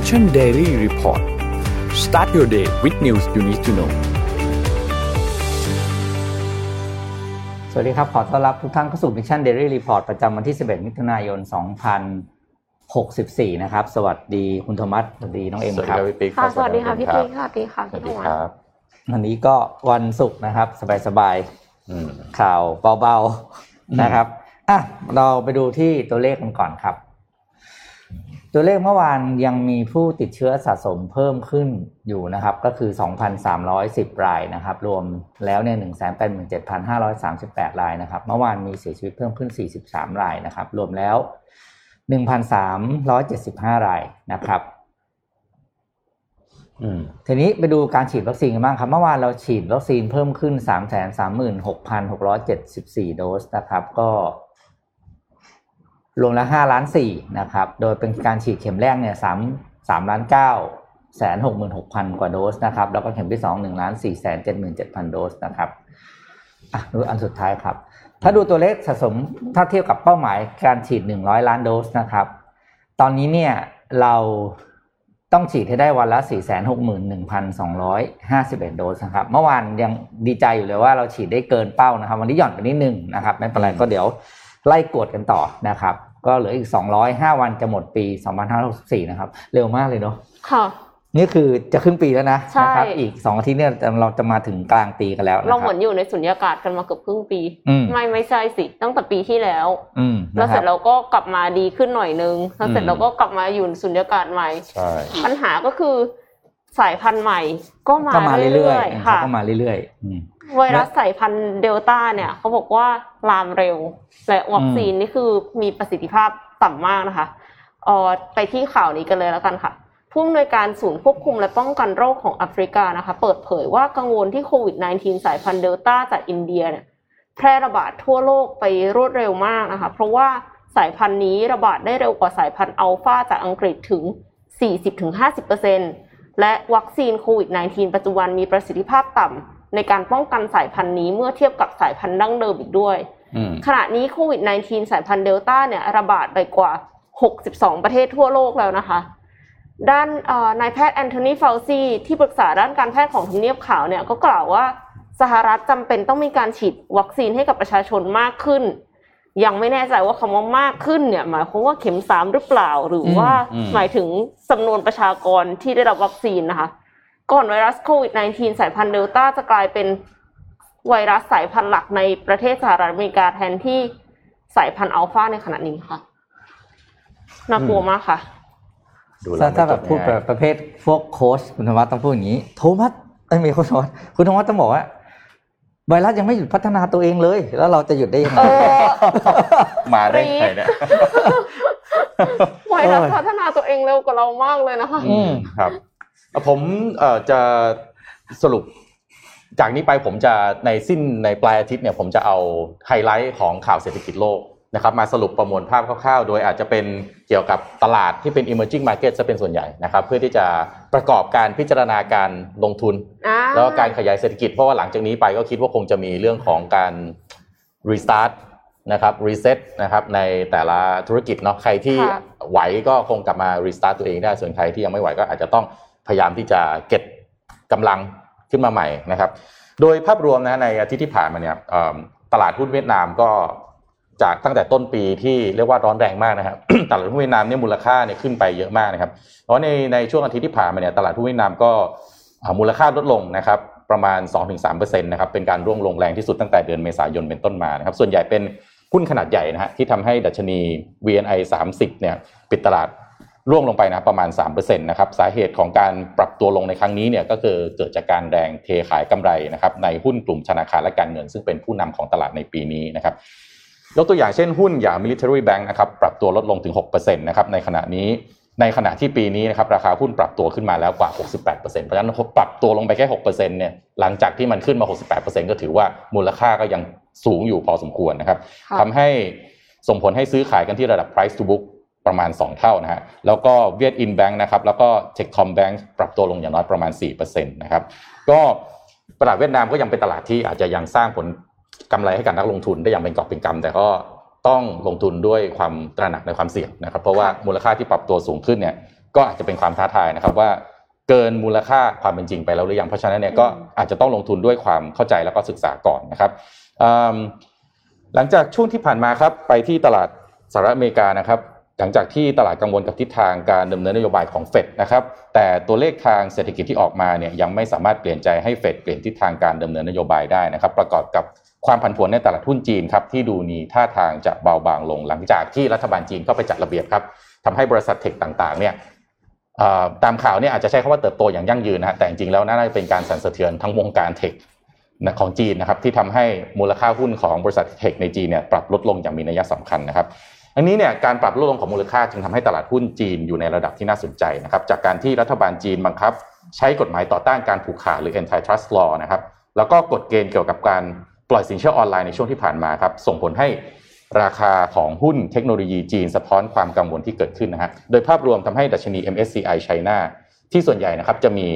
Mission Daily Report start your day with news you need to know สวัสดีครับขอต้อนรับทุกท่านเข้าสู่ Mission Daily Report ประจำวันที่11มิถุนายน2064นะครับสวัสดีคุณโทมัสสวัสดีน้องเอ็มครับสวัสดีค่ะพี่ปิ๊กค่ะพี่ค่ะสวัสดีครับวันนี้ก็วันศุกร์นะครับสบายๆข่าวเบาๆนะครับอ่ะเราไปดูที่ตัวเลขกันก่อนครับตัวเลขเมื่อวานยังมีผู้ติดเชื้อสะสมเพิ่มขึ้นอยู่นะครับก็คือ 2,310 รายนะครับรวมแล้วเนี่ย 187,538 รายนะครับเมื่อวานมีเสียชีวิตเพิ่มขึ้น43รายนะครับรวมแล้ว 1,375 รายนะครับทีนี้ไปดูการฉีดวัคซีนกันบ้างครับเมื่อวานเราฉีดวัคซีนเพิ่มขึ้น 336,674 โดสนะครับก็รวมแล้ว 5.4 ล้านนะครับโดยเป็นการฉีดเข็มแรกเนี่ย 3,966,000 กว่าโดสนะครับแล้วก็เข็มที่ 2 1,477,000 โดสนะครับอ่ะดูอันสุดท้ายครับถ้าดูตัวเลขสะสมถ้าเทียบกับเป้าหมายการฉีด100ล้านโดสนะครับตอนนี้เนี่ยเราต้องฉีดให้ได้วันละ 461,251 โดสนะครับเมื่อวานยังดีใจอยู่เลยว่าเราฉีดได้เกินเป้านะครับวันนี้หย่อนไปนิดนึงนะครับไม่เป็นไรก็เดี๋ยวไล่กวดกันต่อนะครับก็เหลืออีก205วันจะหมดปี2564นะครับเร็วมากเลยเนาะค่ะนี่คือจะขึ้นปีแล้วนะนะครับอีก2อาทิตย์เนี่ยเราจะมาถึงกลางปีกันแล้วนะครับเราเหมือนอยู่ในสุญญากาศกันมาเกือบครึ่งปีไม่ใช่สิตั้งแต่ปีที่แล้วแล้วเสร็จเราก็กลับมาดีขึ้นหน่อยนึงแล้วเสร็จเราก็กลับมาอยู่ในสุญญากาศใหม่ปัญหาก็คือสายพันธุ์ใหม่ก็มาเรื่อยๆค่ะก็มาเรื่อยๆไวรัสสายพันธุ์เดลต้าเนี่ยเขาบอกว่าลามเร็วและวัคซีนนี่คือมีประสิทธิภาพต่ำมากนะคะไปที่ข่าวนี้กันเลยแล้วกันค่ะผู้อำนวยการศูนย์ควบคุมและป้องกันโรคของแอฟริกานะคะเปิดเผยว่ากังวลที่โควิด -19 สายพันธุ์เดลต้าจากอินเดียเนี่ยแพร่ระบาดทั่วโลกไปรวดเร็วมากนะคะเพราะว่าสายพันธุ์นี้ระบาดได้เร็วกว่าสายพันธุ์อัลฟาจากอังกฤษถึง 40-50% และวัคซีนโควิด -19 ปัจจุบันมีประสิทธิภาพต่ำในการป้องกันสายพันธุ์นี้เมื่อเทียบกับสายพันธุ์ดั้งเดิมอีกด้วยขณะนี้โควิด -19 สายพันธุ์เดลต้าเนี่ยระบาดไปกว่า62ประเทศทั่วโลกแล้วนะคะด้านนายแพทย์แอนโทนี เฟลซีที่ปรึกษาด้านการแพทย์ของทำเนียบขาวเนี่ยก็กล่าวว่าสหรัฐจำเป็นต้องมีการฉีดวัคซีนให้กับประชาชนมากขึ้นยังไม่แน่ใจว่าคำว่ามากขึ้นเนี่ยหมายความว่าเข็ม3หรือเปล่าหรือว่าหมายถึงจำนวนประชากรที่ได้รับวัคซีนนะคะก่อนไวรัสโควิด -19 สายพันธุ์เดลต้าจะกลายเป็นไวรัสสายพันธุ์หลักในประเทศสหรัฐอเมริกาแทนที่สายพันธุ์อัลฟาในขณะนี้ค่ะน่ากลัวมากค่ะถ้าแบบพูดประเภทพวกโค้ชคุณธวัฒน์ต้องพูดอย่างนี้โทมัสไม่โค้ชคุณธวัฒน์ต้องบอกว่าไวรัสยังไม่หยุดพัฒนาตัวเองเลยแล้วเราจะหยุดได้ยังไงมาได้ไงเนี่ยไวรัสพัฒนาตัวเองเร็วกว่าเรามากเลยนะคะครับผมจะสรุปจากนี้ไปผมจะในปลายอาทิตย์เนี่ยผมจะเอาไฮไลท์ของข่าวเศรษฐกิจโลกนะครับมาสรุปประมวลภาพคร่าวๆโดยอาจจะเป็นเกี่ยวกับตลาดที่เป็น emerging market จะเป็นส่วนใหญ่นะครับเพื่อที่จะประกอบการพิจารณาการลงทุนแล้วก็การขยายเศรษฐกิจเพราะว่าหลังจากนี้ไปก็คิดว่าคงจะมีเรื่องของการ restart นะครับ reset นะครับในแต่ละธุรกิจเนาะใครที่ไหวก็คงกลับมา restart ตัวเองได้ส่วนใครที่ยังไม่ไหวก็อาจจะต้องพยายามที่จะเก็บกำลังขึ้นมาใหม่นะครับโดยภาพรวมนะในอาทิตย์ที่ผ่านมาเนี่ยตลาดหุ้นเวียดนามก็จากตั้งแต่ต้นปีที่เรียกว่าร้อนแรงมากนะครับ ตลาดหุ้นเวียดนามเนี่ยมูลค่าเนี่ยขึ้นไปเยอะมากนะครับเพราะในช่วงอาทิตย์ที่ผ่านมาเนี่ยตลาดหุ้นเวียดนามก็มูลค่าลดลงนะครับประมาณ 2-3% นะครับเป็นการร่วงลงแรงที่สุดตั้งแต่เดือนเมษายนเป็นต้นมานะครับส่วนใหญ่เป็นหุ้นขนาดใหญ่นะฮะที่ทำให้ดัชนี VN-Index 30เนี่ยปิดตลาดร่วงลงไปนะประมาณ 3% นะครับสาเหตุของการปรับตัวลงในครั้งนี้เนี่ยก็คือเกิดจากการแรงเทขายกำไรนะครับในหุ้นกลุ่มธนาคารและการเงินซึ่งเป็นผู้นำของตลาดในปีนี้นะครับยกตัวอย่างเช่นหุ้นอย่าง Military Bank นะครับปรับตัวลดลงถึง 6% นะครับในขณะที่ปีนี้นะครับราคาหุ้นปรับตัวขึ้นมาแล้วกว่า 68% เพราะฉะนั้นปรับตัวลงไปแค่ 6% เนี่ยหลังจากที่มันขึ้นมา 68% ก็ถือว่ามูลค่าก็ยังสูงอยู่พอสมควรนะครับทำให้ส่งผลให้ซื้อขายกันที่ระดับ price to bookประมาณ2เท่านะฮะแล้วก็ VN Bank นะครับแล้วก็ Techcom Bank ปรับตัวลงอย่างน้อยประมาณ 4% นะครับก็ตลาดเวียดนามก็ยังเป็นตลาดที่อาจจะยังสร้างผลกำไรให้กับนักลงทุนได้อย่างเป็นกอบเป็นกำแต่ก็ต้องลงทุนด้วยความตระหนักในความเสี่ยงนะครับเพราะว่ามูลค่าที่ปรับตัวสูงขึ้นเนี่ย ก็อาจจะเป็นความท้าทายนะครับว่าเกินมูลค่าความเป็นจริงไปแล้วหรือยังเพราะฉะนั้นเนี่ยก็อาจจะต้องลงทุนด้วยความเข้าใจแล้วก็ศึกษาก่อนนะครับหลังจากช่วงที่ผ่านมาครับไปที่ตลาดสหรัฐอเมริกานะครับหลังจากที่ตลาดกังวลกับทิศทางการดำเนินนโยบายของเฟดนะครับแต่ตัวเลขทางเศรษฐกิจที่ออกมาเนี่ยยังไม่สามารถเปลี่ยนใจให้เฟดเปลี่ยนทิศทางการดำเนินนโยบายได้นะครับประกอบกับความผันผวนในตลาดหุ้นจีนครับที่ดูมีท่าทางจะเบาบางลงหลังจากที่รัฐบาลจีนเข้าไปจัดระเบียบครับทำให้บริษัทเทคต่างๆเนี่ยตามข่าวเนี่ยอาจจะใช้คำว่าเติบโตอย่างยั่งยืนนะฮะแต่จริงๆแล้วน่าจะเป็นการสั่นสะเทือนทั้งวงการเทคของจีนนะครับที่ทำให้มูลค่าหุ้นของบริษัทเทคในจีนเนี่ยปรับลดลงอย่างมีนัยสำคัญนะครับอันนี้เนี่ยการปรับลดลงของมูลค่าจึงทำให้ตลาดหุ้นจีนอยู่ในระดับที่น่าสนใจนะครับจากการที่รัฐบาลจีนบังคับใช้กฎหมายต่อต้านการผูกขาดหรือ antitrust law นะครับแล้วก็กฎเกณฑ์เกี่ยวกับการปล่อยสินเชื่อออนไลน์ในช่วงที่ผ่านมาครับส่งผลให้ราคาของหุ้นเทคโนโลยีจีนสะท้อนความกังวลที่เกิดขึ้นนะฮะโดยภาพรวมทำให้ดัชนี MSCI China ที่ส่วนใหญ่นะครับจะมี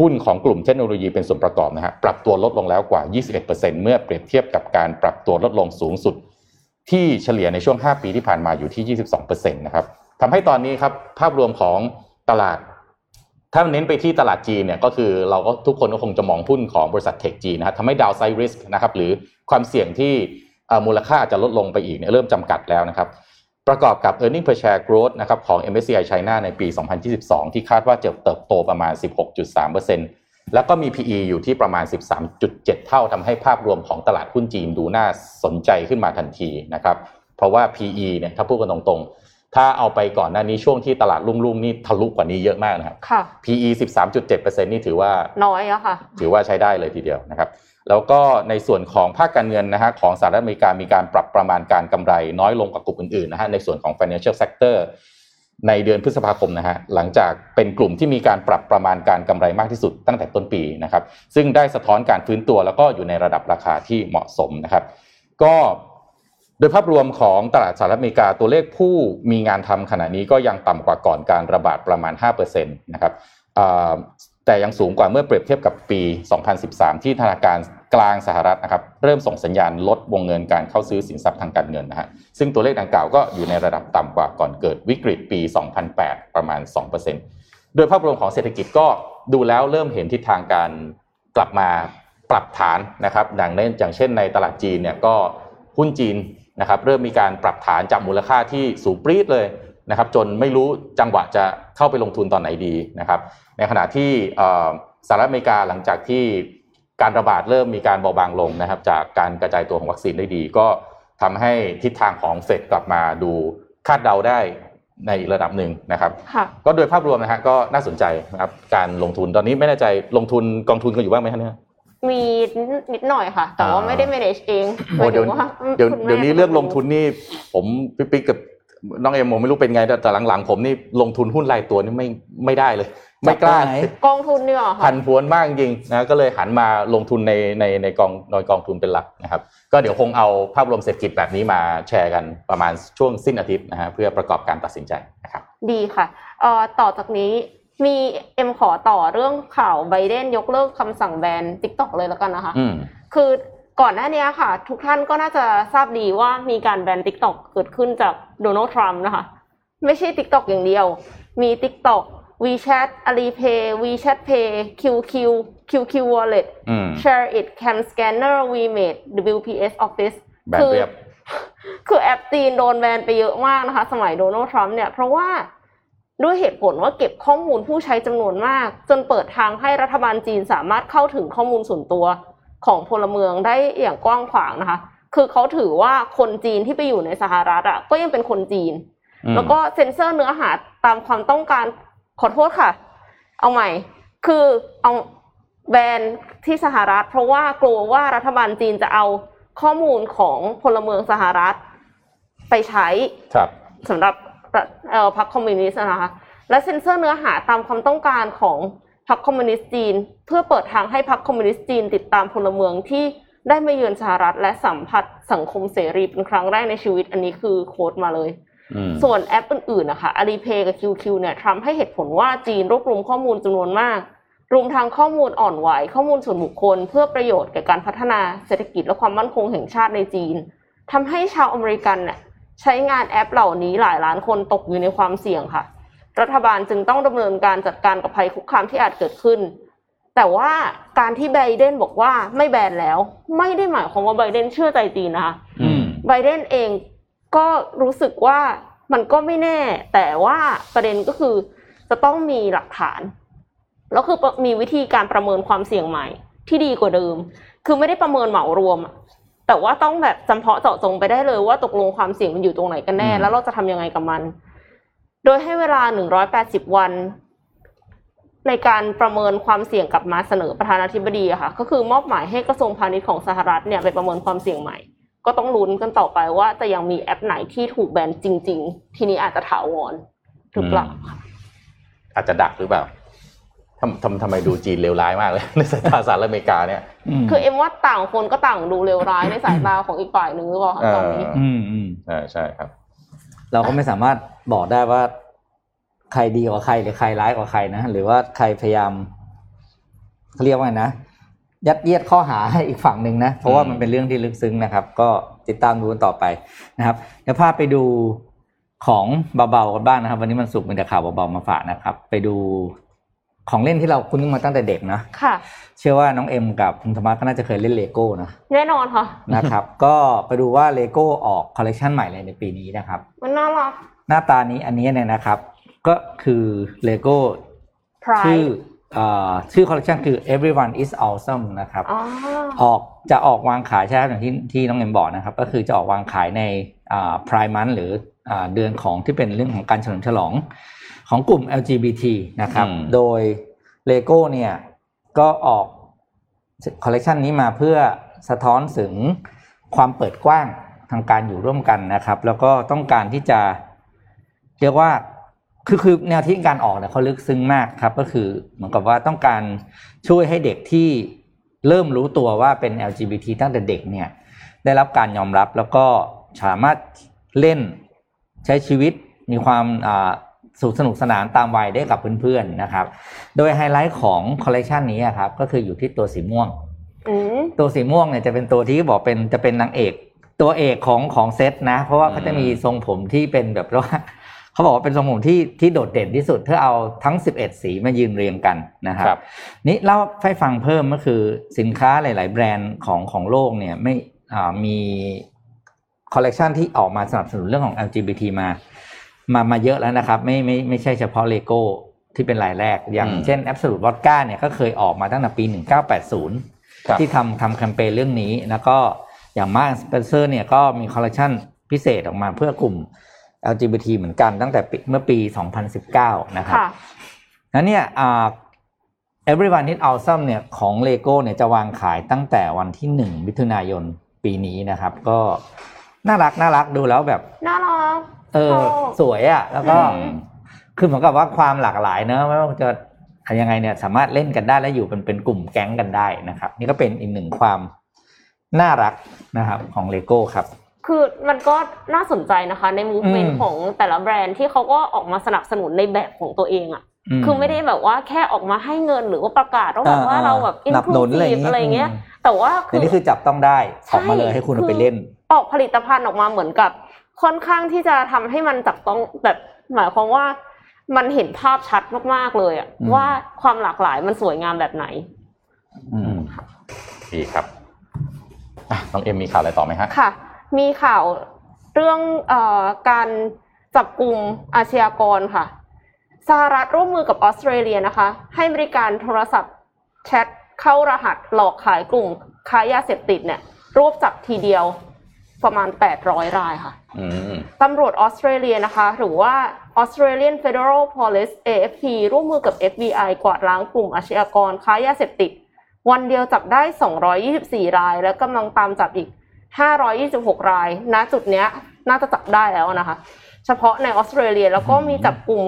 หุ้นของกลุ่มเทคโนโลยีเป็นส่วนประกอบนะฮะปรับตัวลดลงแล้วกว่า 21% เมื่อเปรียบเทียบกับการปรับตัวลดลงสูงสุดที่เฉลี่ยในช่วง5ปีที่ผ่านมาอยู่ที่ 22% นะครับทำให้ตอนนี้ครับภาพรวมของตลาดถ้าเน้นไปที่ตลาดจีนเนี่ยก็คือเราก็ทุกคนก็คงจะมองหุ้นของบริษัทเทคจีนนะครับทำให้ downside risk นะครับหรือความเสี่ยงที่มูลค่าจะลดลงไปอีกเนี่ยเริ่มจำกัดแล้วนะครับประกอบกับ earning per share growth นะครับของ MSCI China ในปี 2022 ที่คาดว่าจะเติบโตประมาณ 16.3% แล้วก็มี PE อยู่ที่ประมาณ 13.7 เท่าทำให้ภาพรวมของตลาดหุ้นจีนดูน่าสนใจขึ้นมาทันทีนะครับเพราะว่า PE เนี่ยถ้าพูดกันตรงๆถ้าเอาไปก่อนหน้านี้ช่วงที่ตลาดลุ่มๆนี่ทะลุกว่านี้เยอะมากนะครับ PE 13.7% นี่ถือว่าน้อยแล้วค่ะถือว่าใช้ได้เลยทีเดียวนะครับแล้วก็ในส่วนของภาคการเงินนะฮะของสหรัฐอเมริกามีการปรับประมาณการกำไรน้อยลงกว่ากลุ่มอื่นๆนะฮะในส่วนของ Financial Sector ในเดือนพฤษภาคมนะฮะหลังจากเป็นกลุ่มที่มีการปรับประมาณการกำไรมากที่สุดตั้งแต่ต้นปีนะครับซึ่งได้สะท้อนการฟื้นตัวแล้วก็อยู่ในระดับราคาที่เหมาะสมนะครับก็โดยภาพรวมของตลาดสหรัฐอเมริกาตัวเลขผู้มีงานทำขณะนี้ก็ยังต่ำกว่าก่อนการระบาดประมาณ 5% นะครับแต่ยังสูงกว่าเมื่อเปรียบเทียบกับปี 2013 ที่ธนาคารกลางสหรัฐนะครับเริ่มส่งสัญญาณลดวงเงินการเข้าซื้อสินทรัพย์ทางการเงินนะฮะซึ่งตัวเลขดังกล่าวก็อยู่ในระดับต่ำกว่าก่อนเกิดวิกฤตปี 2008 ประมาณ 2% โดยภาพรวมของเศรษฐกิจก็ดูแล้วเริ่มเห็นทิศทางการกลับมาปรับฐานนะครับดังนั้นอย่างเช่นในตลาดจีนเนี่ยก็หุ้นจีนนะครับเริ่มมีการปรับฐานจากมูลค่าที่สูงปรี๊ดเลยนะครับจนไม่รู้จังหวะจะเข้าไปลงทุนตอนไหนดีนะครับในขณะที่สหรัฐอเมริกาหลังจากที่การระบาดเริ่มมีการเบาบางลงนะครับจากการกระจายตัวของวัคซีนได้ดีก็ทำให้ทิศทางของเฟดกลับมาดูคาดเดาได้ในอีกระดับหนึ่งนะครับก็โดยภาพรวมนะฮะก็น่าสนใจนะครับการลงทุนตอนนี้ไม่แน่ใจลงทุนกองทุนกันอยู่บ้างไหมครับเนี่ยมีนิดหน่อยค่ะแต่ว่าไม่ได้ manage เองหมายถึงว่าเดี๋ยวนี้เรื่องลงทุนนี่ผมปิ๊กกับน้องเอ็มผมไม่รู้เป็นไงแต่หลังๆผมนี่ลงทุนหุ้นรายตัวนี่ไม่ได้เลยไม่กล้ากองทุนเนี่ยค่ะผันผวนมากจริงนะก็เลยหันมาลงทุนในกองทุนเป็นหลักนะครับก็เดี๋ยวคงเอาภาพรวมเศรษฐกิจแบบนี้มาแชร์กันประมาณช่วงสิ้นอาทิตย์นะฮะเพื่อประกอบการตัดสินใจนะครับดีค่ะต่อจากนี้มีเอ็มขอต่อเรื่องข่าวไบเดนยกเลิกคำสั่งแบน TikTok เลยแล้วกันนะคะคือก่อนหน้านี้ค่ะทุกท่านก็น่าจะทราบดีว่ามีการแบน TikTok เกิดขึ้นจากโดนัลด์ทรัมป์นะคะไม่ใช่ TikTok อย่างเดียวมี TikTok WeChat Alipay WeChat Pay QQ Wallet Share It Cam Scanner WeMate WPS Office คือแอปตีนโดนแบนไปเยอะมากนะคะสมัยโดนัลด์ทรัมป์เนี่ยเพราะว่าด้วยเหตุผลว่าเก็บข้อมูลผู้ใช้จำนวนมากจนเปิดทางให้รัฐบาลจีนสามารถเข้าถึงข้อมูลส่วนตัวของพลเมืองได้อย่างกว้างขวางนะคะคือเขาถือว่าคนจีนที่ไปอยู่ในสหรัฐอ่ะก็ยังเป็นคนจีนแล้วก็เซ็นเซอร์เนื้อหาตามความต้องการขอโทษค่ะเอาใหม่คือเอาแบนที่สหรัฐเพราะว่ากลัวว่ารัฐบาลจีนจะเอาข้อมูลของพลเมืองสหรัฐไปใช้สำหรับพรรคคอมมิวนิสต์นะคะและเซ็นเซอร์เนื้อหาตามความต้องการของพรรคคอมมิวนิสต์จีนเพื่อเปิดทางให้พรรคคอมมิวนิสต์จีนติดตามพลเมืองที่ได้มาเยือนสหรัฐและสัมผัสสังคมเสรีเป็นครั้งแรกในชีวิตอันนี้คือโค้ดมาเลยส่วนแอปอื่นๆนะคะ Alipay กับ QQ เนี่ยทำให้เหตุผลว่าจีนรวบรวมข้อมูลจำนวนมากรวมทั้งข้อมูลอ่อนไหวข้อมูลส่วนบุคคลเพื่อประโยชน์แก่การพัฒนาเศรษฐกิจและความมั่นคงแห่งชาติในจีนทำให้ชาวอเมริกันเนี่ยใช้งานแอปเหล่านี้หลายล้านคนตกอยู่ในความเสี่ยงค่ะ รัฐบาลจึงต้องดำเนินการจัดการกับภัยคุกคามที่อาจเกิดขึ้นแต่ว่าการที่ไบเดนบอกว่าไม่แบนแล้วไม่ได้หมายความว่าไบเดนเชื่อใจจีนนะคะไบเดนเองก็รู้สึกว่ามันก็ไม่แน่แต่ว่าประเด็นก็คือจะต้องมีหลักฐานแล้วคือมีวิธีการประเมินความเสี่ยงใหม่ที่ดีกว่าเดิมคือไม่ได้ประเมินเหมารวมแต่ว่าต้องแบบจำเพาะเจาะจงไปได้เลยว่าตกลงความเสี่ยงมันอยู่ตรงไหนกันแน่แล้วเราจะทำยังไงกับมันโดยให้เวลา180วันในการประเมินความเสี่ยงกลับมาเสนอประธานาธิบดีค่ะก็คือมอบหมายให้กระทรวงพาณิชย์ของสหรัฐเนี่ยไปประเมินความเสี่ยงใหม่ก็ต้องลุ้นกันต่อไปว่าจะยังมีแอปไหนที่ถูกแบนจริงๆทีนี้อาจจะถาวรหรือเปล่าอาจจะดักหรือเปล่าทำไมดูจีนเลวร้ายมากเลยในสายตาสหรัฐอเมริกาเนี่ยคือเอ็มว่าต่างคนก็ต่างดูเลวร้ายในสายตาของอีกฝ่ายนึงหรือเปล่าตอนนี้ใช่ครับเราก็ไม่สามารถบอกได้ว่าใครดีกว่าใครหรือใครร้ายกว่าใครนะหรือว่าใครพยายามเขาเรียกว่านะยัดเยียดข้อหาให้อีกฝั่งหนึ่งนะเพราะว่ามันเป็นเรื่องที่ลึกซึ้งนะครับก็ติดตามดูกันต่อไปนะครับเดี๋ยวพาไปดูของเบาๆกันบ้างนะครับวันนี้มันสุกมีแต่ข่าวเบาๆมาฝากนะครับไปดูของเล่นที่เราคุ้นมาตั้งแต่เด็กนะค่ะเชื่อว่าน้องเอ็มกับคุณธรรมะก็น่าจะเคยเล่น Lego นะแน่นอนค่ะนะครับก็ไปดูว่า Lego ออกคอลเลคชั่นใหม่เลยในปีนี้นะครับมันน่ารักหน้าตานี้อันนี้เนี่ยนะครับก็คือ Lego ชื่อคอลเลคชั่นคือ Everyone Is Awesome นะครับจะออกวางขายใช่ครับอย่างที่น้องเอ็มบอกนะครับก็คือจะออกวางขายในPrime Month หรือเดือนของที่เป็นเรื่องของการเฉลิมฉลองของกลุ่ม LGBT นะครับโดย Lego เนี่ยก็ออกคอลเลคชันนี้มาเพื่อสะท้อนถึงความเปิดกว้างทางการอยู่ร่วมกันนะครับแล้วก็ต้องการที่จะเรียกว่าคือแนวที่การออกเนี่ยเขาลึกซึ้งมากครับก็คือเหมือนกับว่าต้องการช่วยให้เด็กที่เริ่มรู้ตัวว่าเป็น LGBT ตั้งแต่เด็กเนี่ยได้รับการยอมรับแล้วก็สามารถเล่นใช้ชีวิตมีความสนุกสนานตามวัยได้กับเพื่อนๆนะครับโดยไฮไลท์ของคอลเลคชันนี้ครับก็คืออยู่ที่ตัวสีม่วงตัวสีม่วงเนี่ยจะเป็นตัวที่บอกเป็นจะเป็นนางเอกตัวเอกของเซตนะเพราะว่าเขาจะมีทรงผมที่เป็นแบบว่าเขาบอกว่าเป็นทรงผมที่โดดเด่นที่สุดเพื่อเอาทั้ง11สีมายืนเรียงกันนะครับนี่เล่าให้ฟังเพิ่มก็คือสินค้าหลายๆแบรนด์ของโลกเนี่ยไม่มีคอลเลคชันที่ออกมาสนับสนุนเรื่องของ LGBT มาเยอะแล้วนะครับไม่ใช่เฉพาะ Lego ที่เป็นรายแรกอย่างเช่น Absolute Vodka เนี่ยก็เคยออกมาตั้งแต่ปี1980ที่ทำแคมเปญเรื่องนี้แล้วก็อย่าง Marks & Spencer เนี่ยก็มีคอลเลคชันพิเศษออกมาเพื่อกลุ่ม LGBT เหมือนกันตั้งแต่เมื่อปี2019นะครับแล้วเนี่ยEveryone Is Awesome เนี่ยของ Lego เนี่ยจะวางขายตั้งแต่วันที่1มิถุนายนปีนี้นะครับก็น่ารักดูแล้วแบบน่ารักสวยอ่ะแล้วก็คือเหมือนกับว่าความหลากหลายเนอะไม่ว่าจะยังไงเนี่ยสามารถเล่นกันได้และอยู่เป็นกลุ่มแก๊งกันได้นะครับนี่ก็เป็นอีกหนึ่งความน่ารักนะครับของ Lego ครับคือมันก็น่าสนใจนะคะในมูฟเมนต์ของแต่ละแบรนด์ที่เขาก็ออกมาสนับสนุนในแบบของตัวเองอ่ะคือไม่ได้แบบว่าแค่ออกมาให้เงินหรือว่าประกาศแบบว่าเราแบบอินคลูซีฟอะไรเงี้ยแต่ว่าคือนี่คือจับต้องได้ออกมาเลยให้คุณไปเล่นออกผลิตภัณฑ์ออกมาเหมือนกับค่อนข้างที่จะทำให้มันจับต้องแบบหมายความว่ามันเห็นภาพชัดมากๆเลยอ่ะว่าความหลากหลายมันสวยงามแบบไหนดีครับน้องเอ็มมีข่าวอะไรต่อไหมฮะค่ะมีข่าวเรื่องการจับกลุ่มอาชญากรค่ะสหรัฐร่วมมือกับออสเตรเลียนะคะให้บริการโทรศัพท์แชทเข้ารหัสหลอกขายกลุ่มค้ายาเสพติดเนี่ยรวบจับทีเดียวประมาณ800รายค่ะตำรวจออสเตรเลียนะคะหรือว่า Australian Federal Police AFP ร่วมมือกับ FBI กวาดล้างกลุ่มอาชญากรค้ายาเสพติดวันเดียวจับได้224รายแล้วกำลังตามจับอีก526รายณจุดเนี้ยน่าจะจับได้แล้วนะคะเฉพาะในออสเตรเลียแล้วก็มีจับกลุ่ม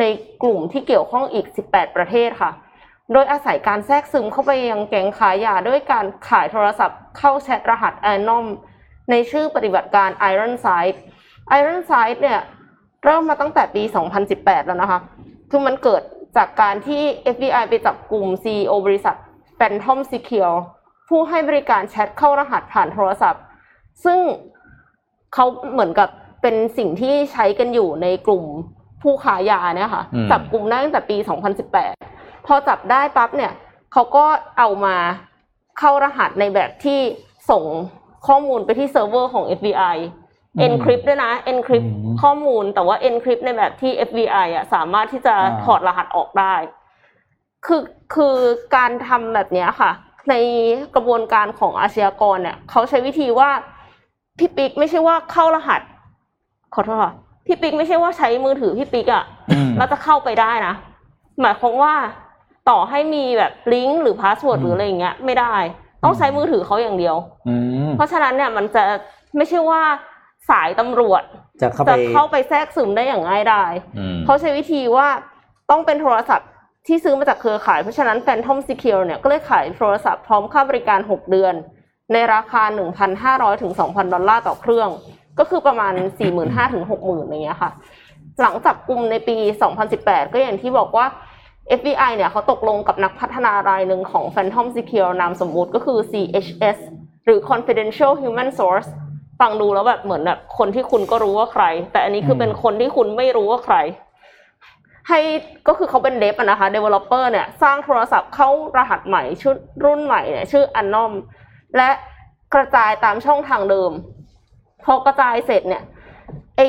ในกลุ่มที่เกี่ยวข้องอีก18ประเทศค่ะโดยอาศัยการแทรกซึมเข้าไปยังแก๊งขายยาด้วยการขายโทรศัพท์เข้าแชทรหัสAnomในชื่อปฏิบัติการ Iron Sideเนี่ยเริ่มมาตั้งแต่ปี2018แล้วนะคะคือมันเกิดจากการที่ FBI ไปจับกลุ่ม CEO บริษัท Phantom Secure ผู้ให้บริการแชทเข้ารหัสผ่านโทรศัพท์ซึ่งเขาเหมือนกับเป็นสิ่งที่ใช้กันอยู่ในกลุ่ม ผู้ขายยาเนี่ยค่ะจับกลุ่มได้ตั้งแต่ปี2018พอจับได้ปั๊บเนี่ยเขาก็เอามาเข้ารหัสในแบบที่ส่งข้อมูลไปที่เซิร์ฟเวอร์ของ FBI encrypt ด้วยนะ encrypt ข้อมูลแต่ว่า encrypt ในแบบที่ FBI อ่ะสามารถที่จะถอดรหัสออกได้คือการทำแบบนี้ค่ะในกระบวนการของอาชญากรเนี่ยเขาใช้วิธีว่าพี่ปิ๊กไม่ใช่ว่าเข้ารหัสขอโทษค่ะพี่ปิ๊กไม่ใช่ว่าใช้มือถือพี่ปิ๊กอ่ะแล้วจะเข้าไปได้นะหมายความว่าต่อให้มีแบบลิงก์หรือพาสเวิร์ดหรืออะไรอย่างเงี้ยไม่ได้ต้องใช้มือถือเขาอย่างเดียวเพราะฉะนั้นเนี่ยมันจะไม่ใช่ว่าสายตำรวจจะเข้าไปแทรกซึมได้อย่างง่ายดายเขาใช้วิธีว่าต้องเป็นโทรศัพท์ที่ซื้อมาจากเครือข่ายเพราะฉะนั้น Phantom Secure เนี่ยก็เลยขายโทรศัพท์พร้อมค่าบริการ6เดือนในราคา $1,500 ถึง $2,000 ดอลลาร์ต่อเครื่องก็คือประมาณ 45,000 ถึง 60,000 อย่างเงี้ยค่ะหลังจับกุมในปี 2018ก็อย่างที่บอกว่า FBI เนี่ยเขาตกลงกับนักพัฒนารายหนึ่งของ Phantom Secure นามสมมุติก็คือ CHS หรือ Confidential Human Sourceฟังดูแล้วแบบเหมือนแบบคนที่คุณก็รู้ว่าใครแต่อันนี้คือเป็นคนที่คุณไม่รู้ว่าใครให้ก็คือเขาเป็นเดฟนะคะ developer เนี่ยสร้างโทรศัพท์เข้ารหัสใหม่ชื่อรุ่นใหม่เนี่ยชื่อ Anom และกระจายตามช่องทางเดิมพอกระจายเสร็จเนี่ยไอ้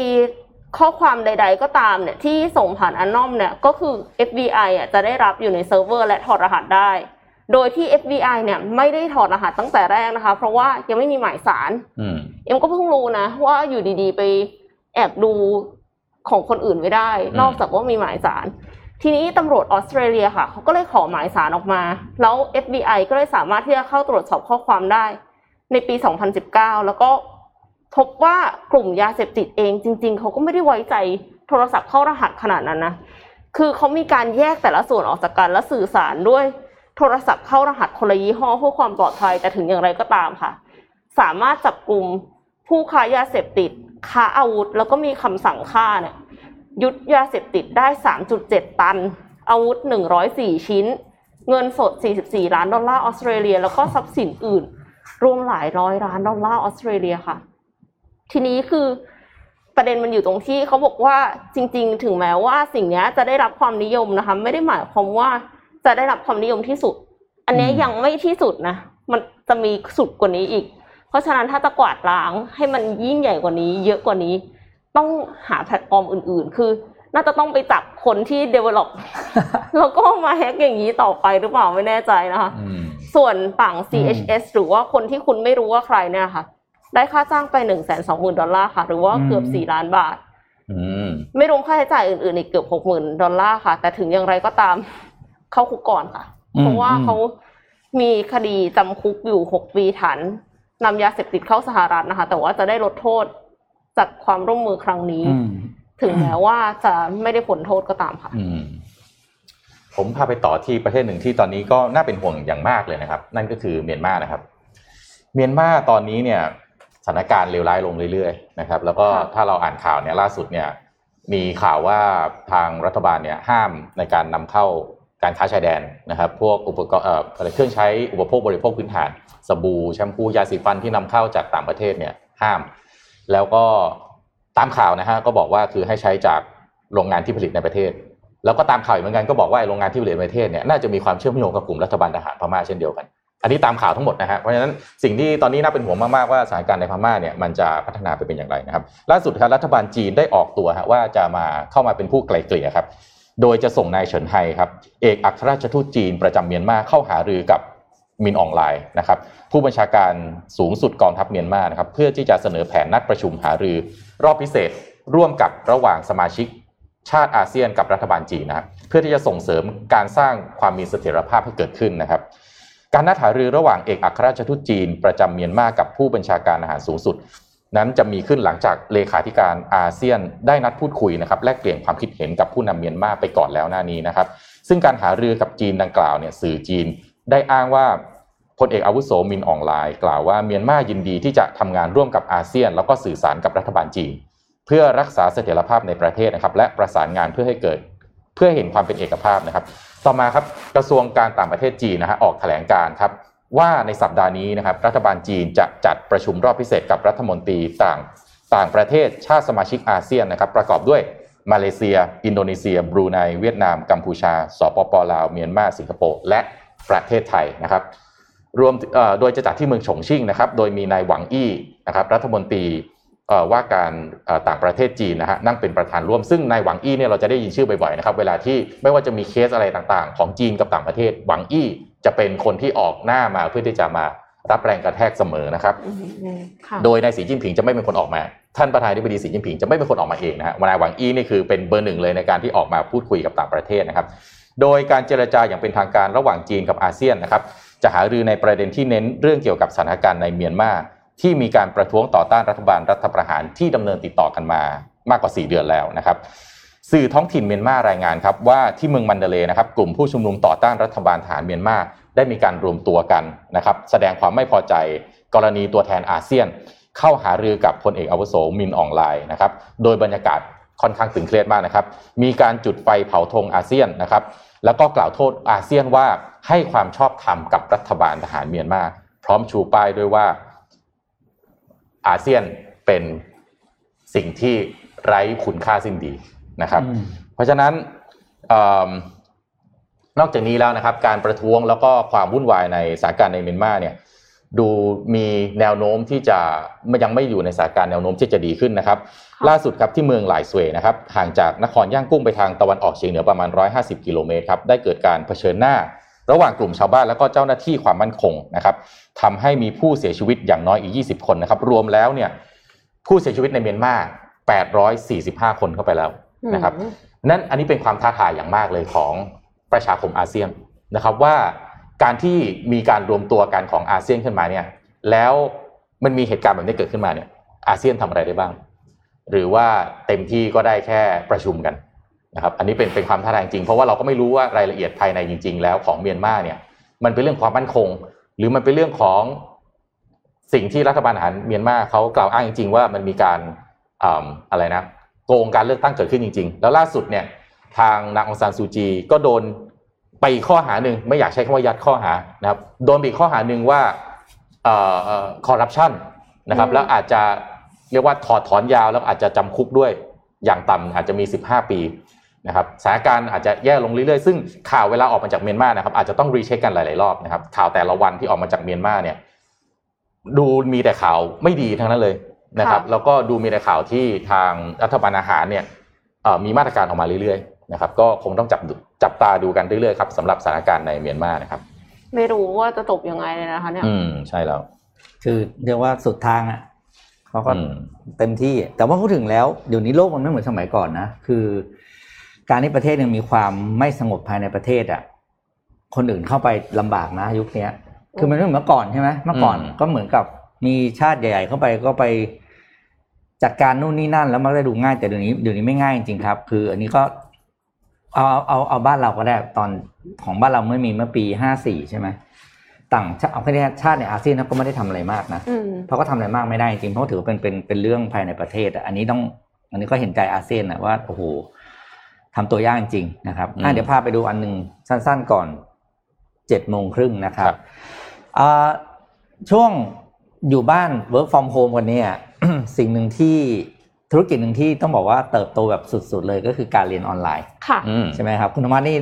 ข้อความใดๆก็ตามเนี่ยที่ส่งผ่าน Anom เนี่ยก็คือ FBI อ่ะจะได้รับอยู่ในเซิร์ฟเวอร์และถอดรหัสได้โดยที่ FBI เนี่ยไม่ได้ถอดรหัสตั้งแต่แรกนะคะเพราะว่ายังไม่มีหมายสารเอ็มก็เพิ่งรู้นะว่าอยู่ดีๆไปแอบดูของคนอื่นไม่ได้นอกจากว่ามีหมายสารทีนี้ตำรวจออสเตรเลียค่ะเขาก็เลยขอหมายสารออกมาแล้ว FBI ก็เลยสามารถที่จะเข้าตรวจสอบข้อความได้ในปี2019แล้วก็พบว่ากลุ่มยาเสพติดเองจริงๆเขาก็ไม่ได้ไว้ใจโทรศัพท์เข้ารหัสขนาดนั้นนะคือเขามีการแยกแต่ละส่วนออกจากกันและสื่อสารด้วยโทรศัพท์เข้ารหัสคนละยี่ห้อเพื่อความปลอดภัยแต่ถึงอย่างไรก็ตามค่ะสามารถจับกลุ่มผู้ค้ายาเสพติดค้าอาวุธแล้วก็มีคำสั่งฆ่าเนี่ยยึดยาเสพติดได้ 3.7 ตันอาวุธ104ชิ้นเงินสด44ล้านดอลลาร์ออสเตรเลียแล้วก็ทรัพย์สินอื่นรวมหลายร้อยล้านดอลลาร์ออสเตรเลียค่ะทีนี้คือประเด็นมันอยู่ตรงที่เขาบอกว่าจริงๆถึงแม้ว่าสิ่งนี้จะได้รับความนิยมนะคะไม่ได้หมายความว่าจะได้รับความนิยมที่สุดอันนี้ยังไม่ที่สุดนะมันจะมีสุดกว่านี้อีกเพราะฉะนั้นถ้าจะกวาดล้างให้มันยิ่งใหญ่กว่านี้เยอะกว่านี้ต้องหาแพลตฟอร์มอื่นๆคือน่าจะต้องไปจับคนที่ develop แล้วก็มาแฮกอย่างนี้ต่อไปหรือเปล่าไม่แน่ใจนะคะส่วนฝั่ง CHS หรือว่าคนที่คุณไม่รู้ว่าใครเนี่ยค่ะได้ค่าจ้างไป $120,000 ดอลลาร์ค่ะหรือว่าเกือบ4ล้านบาทไม่รวมค่าใช้จ่ายอื่นๆอีกเกือบ 60,000 ดอลลาร์ค่ะแต่ถึงอย่างไรก็ตามเข้าคุกก่อนค่ะเพราะว่าเขามีคดีจำคุกอยู่6ปีฐานนำยาเสพติดเข้าสหรัฐนะคะแต่ว่าจะได้ลดโทษจากความร่วมมือครั้งนี้ถึงแม้ว่าจะไม่ได้ผลโทษก็ตามค่ะผมพาไปต่อที่ประเทศหนึ่งที่ตอนนี้ก็น่าเป็นห่วงอย่างมากเลยนะครับนั่นก็คือเมียนมานะครับเมียนมาตอนนี้เนี่ยสถานการณ์เลวร้ายลงเรื่อยๆนะครับแล้วก็ถ้าเราอ่านข่าวเนี่ยล่าสุดเนี่ยมีข่าวว่าทางรัฐบาลเนี่ยห้ามในการนำเข้าการค้าชายแดนนะครับพวกอุปกรณ์เครื่องใช้อุปโภคบริโภคพื้นฐานสบู่แชมพูยาสีฟันที่นำเข้าจากต่างประเทศเนี่ยห้ามแล้วก็ตามข่าวนะฮะก็บอกว่าคือให้ใช้จากโรงงานที่ผลิตในประเทศแล้วก็ตามข่าวเหมือนกันก็บอกว่าโรงงานที่ผลิตในประเทศเนี่ยน่าจะมีความเชื่อมโยงกับกลุ่มรัฐบาลทหารพม่าเช่นเดียวกันอันนี้ตามข่าวทั้งหมดนะฮะเพราะฉะนั้นสิ่งที่ตอนนี้น่าเป็นห่วงมากๆว่าสถานการณ์ในพม่าเนี่ยมันจะพัฒนาไปเป็นอย่างไรนะครับล่าสุดครับรัฐบาลจีนได้ออกตัวฮะว่าจะมาเข้ามาเป็นผู้ไกล่เกลี่ยครับโดยจะส่งนายเฉินไฮครับเอกอัครราชทูตจีนประจำเมียนมาเข้าหารือกับมินออนไลน์นะครับผู้บัญชาการสูงสุดกองทัพเมียนมานะครับเพื่อที่จะเสนอแผนนัดประชุมหารือรอบพิเศษร่วมกับระหว่างสมาชิกชาติอาเซียนกับรัฐบาลจีนนะครับเพื่อที่จะส่งเสริมการสร้างความมีเสถียรภาพให้เกิดขึ้นนะครับการนัดหารือระหว่างเอกอัครราชทูตจีนประจำเมียนมากับผู้บัญชาการทหารสูงสุดนั้นจะมีขึ้นหลังจากเลขาธิการอาเซียนได้นัดพูดคุยนะครับแลกเปลี่ยนความคิดเห็นกับผู้นำเมียนมาไปก่อนแล้วหน้านี้นะครับซึ่งการหารือกับจีนดังกล่าวเนี่ยสื่อจีนได้อ้างว่าพลเอกอาวุโสมินอองไลน์กล่าวว่าเมียนมายินดีที่จะทำงานร่วมกับอาเซียนแล้วก็สื่อสารกับรัฐบาลจีนเพื่อรักษาเสถียรภาพในประเทศนะครับและประสานงานเพื่อให้เห็นความเป็นเอกภาพนะครับต่อมาครับกระทรวงการต่างประเทศจีนนะฮะออกแถลงการณ์ครับว่าในสัปดาห์นี้นะครับรัฐบาลจีนจะจัดประชุมรอบพิเศษกับรัฐมนตรีต่างประเทศชาติสมาชิกอาเซียนนะครับประกอบด้วย มาเลเซียอินโดนีเซียบรูไนเวียดนามกัมพูชาสปปลาวเมียนมาสิงคโปร์และประเทศไทยนะครับรวมโดยจะจัดที่เมืองฉงชิ่งนะครับโดยมีนายหวังอี้นะครับรัฐมนตรีว่าการต่างประเทศจีนนะฮะนั่งเป็นประธานร่วมซึ่งนายหวังอี้เนี่ยเราจะได้ยินชื่อบ่อยๆนะครับเวลาที่ไม่ว่าจะมีเคสอะไรต่างๆของจีนกับต่างประเทศหวังอี้จะเป็นคนที่ออกหน้ามาเพื่อที่จะมารับแรงกระแทกเสมอนะครับโดยนายสีจิ้นผิงจะไม่เป็นคนออกมาท่านประธานาธิบดีสีจิ้นผิงจะไม่เป็นคนออกมาเองนะฮะนายหวังอี้นี่คือเป็นเบอร์หนึ่งเลยในการที่ออกมาพูดคุยกับต่างประเทศนะครับโดยการเจรจาอย่างเป็นทางการระหว่างจีนกับอาเซียนนะครับจะหารือในประเด็นที่เน้นเรื่องเกี่ยวกับสถานการณ์ในเมียนมาที่มีการประท้วงต่อต้านรัฐบาลรัฐประหารที่ดำเนินติดต่อกันมามากกว่า4เดือนแล้วนะครับสื่อท้องถิ่นเมียนมารายงานครับว่าที่เมืองมันดาเลย์นะครับกลุ่มผู้ชุมนุมต่อต้านรัฐบาลทหารเมียนมาได้มีการรวมตัวกันนะครับแสดงความไม่พอใจกรณีตัวแทนอาเซียนเข้าหารือกับพลเอกอาวุโสมินอองไลน์นะครับโดยบรรยากาศค่อนข้างตึงเครียดมากนะครับมีการจุดไฟเผาธงอาเซียนนะครับแล้วก็กล่าวโทษอาเซียนว่าให้ความชอบธรรมกับรัฐบาลทหารเมียนมาพร้อมชูป้ายด้วยว่าอาเซียนเป็นสิ่งที่ไร้คุณค่าสิ้นดีนะครับเพราะฉะนั้นนอกจากนี้แล้วนะครับการประท้วงแล้วก็ความวุ่นวายในสถานการณ์ในเมียนมาเนี่ยดูมีแนวโน้มที่จะยังไม่อยู่ในสถานการณ์แนวโน้มที่จะดีขึ้นนะครับล่าสุดครับที่เมืองหลายสวยนะครับห่างจากนครย่างกุ้งไปทางตะวันออกเฉียงเหนือประมาณ150กิโลเมตรครับได้เกิดการเผชิญหน้าระหว่างกลุ่มชาวบ้านและก็เจ้าหน้าที่ความมั่นคงนะครับทำให้มีผู้เสียชีวิตอย่างน้อยอีก20คนนะครับรวมแล้วเนี่ยผู้เสียชีวิตในเมียนมา845คนเข้าไปแล้วนะครับนั่นอันนี้เป็นความท้าทายอย่างมากเลยของประชาคมอาเซียนนะครับว่าการที่มีการรวมตัวกันของอาเซียนขึ้นมาเนี่ยแล้วมันมีเหตุการณ์แบบนี้เกิดขึ้นมาเนี่ยอาเซียนทำอะไรได้บ้างหรือว่าเต็มที่ก็ได้แค่ประชุมกันนะครับอันนี้เป็นความท้าทายจริงเพราะว่าเราก็ไม่รู้ว่ารายละเอียดภายในจริงๆแล้วของเมียนมาเนี่ยมันเป็นเรื่องความมั่นคงหรือมันเป็นเรื่องของสิ่งที่รัฐบาลทหารเมียนมาเขากล่าวอ้างจริงๆว่ามันมีการอะไรนะโกงการเลือกตั้งเกิดขึ้นจริงๆแล้วล่าสุดเนี่ยทางนางองซานซูจีก็โดนไปอีกข้อหาหนึ่งไม่อยากใช้คำว่ายัดข้อหานะครับโดนอีกข้อหาหนึ่งว่าคอร์รัปชันนะครับแล้วอาจจะเรียกว่าถอดถอนยาวแล้วอาจจะจำคุกด้วยอย่างต่ำอาจจะมี15ปีนะครับสถานการณ์อาจจะแย่ลงเรื่อยๆซึ่งข่าวเวลาออกมาจากเมียนมานะครับอาจจะต้องรีเช็คกันหลายๆรอบนะครับข่าวแต่ละวันที่ออกมาจากเมียนมาเนี่ยดูมีแต่ข่าวไม่ดีทั้งนั้นเลยนะครับแล้วก็ดูมีแต่ข่าวที่ทางรัฐบาลอาหารเนี่ยมีมาตรการออกมาเรื่อยๆนะครับก็คงต้องจับตาดูกันเรื่อยๆครับสำหรับสถานการณ์ในเมียนมานะครับไม่รู้ว่าจะจบยังไงเลยนะคะเนี่ยใช่แล้วคือเรียกว่าสุดทางอ่ะเขาก็เต็มที่แต่ว่าพูดถึงแล้วเดี๋ยวนี้โลกมันไม่เหมือนสมัยก่อนนะคือการที่ประเทศนึงมีความไม่สงบภายในประเทศอ่ะคนอื่นเข้าไปลำบากนะยุคนี้คือมันไม่เหมือนเมื่อก่อนใช่ไหมเมื่อก่อนก็เหมือนกับมีชาติใหญ่ๆเข้าไปก็ไปจัดการนู่นนี่นั่นแล้วมันได้ดูง่ายแต่เดี๋ยวนี้ไม่ง่ายจริงๆครับคืออันนี้ก็เอาบ้านเราก็ได้ตอนของบ้านเราเมื่อปี54ใช่ไหมต่างชาติในอาเซียนก็ไม่ได้ทำอะไรมากนะเพราะก็ทำอะไรมากไม่ได้จริงเพราะถือเป็นเรื่องภายในประเทศอันนี้ก็เห็นใจอาเซียนนะว่าโอ้โหทำตัวย่างจริงนะครับเดี๋ยวพาไปดูอันหนึ่งสั้นๆก่อน 7:30 น.นะครับช่วงอยู่บ้าน work from home วันนี้ สิ่งหนึ่งที่ธุรกิจหนึ่งที่ต้องบอกว่าเติบโตแบบสุดๆเลยก็คือการเรียนออนไลน์ใช่ไหมครับคุณธรรมะนี่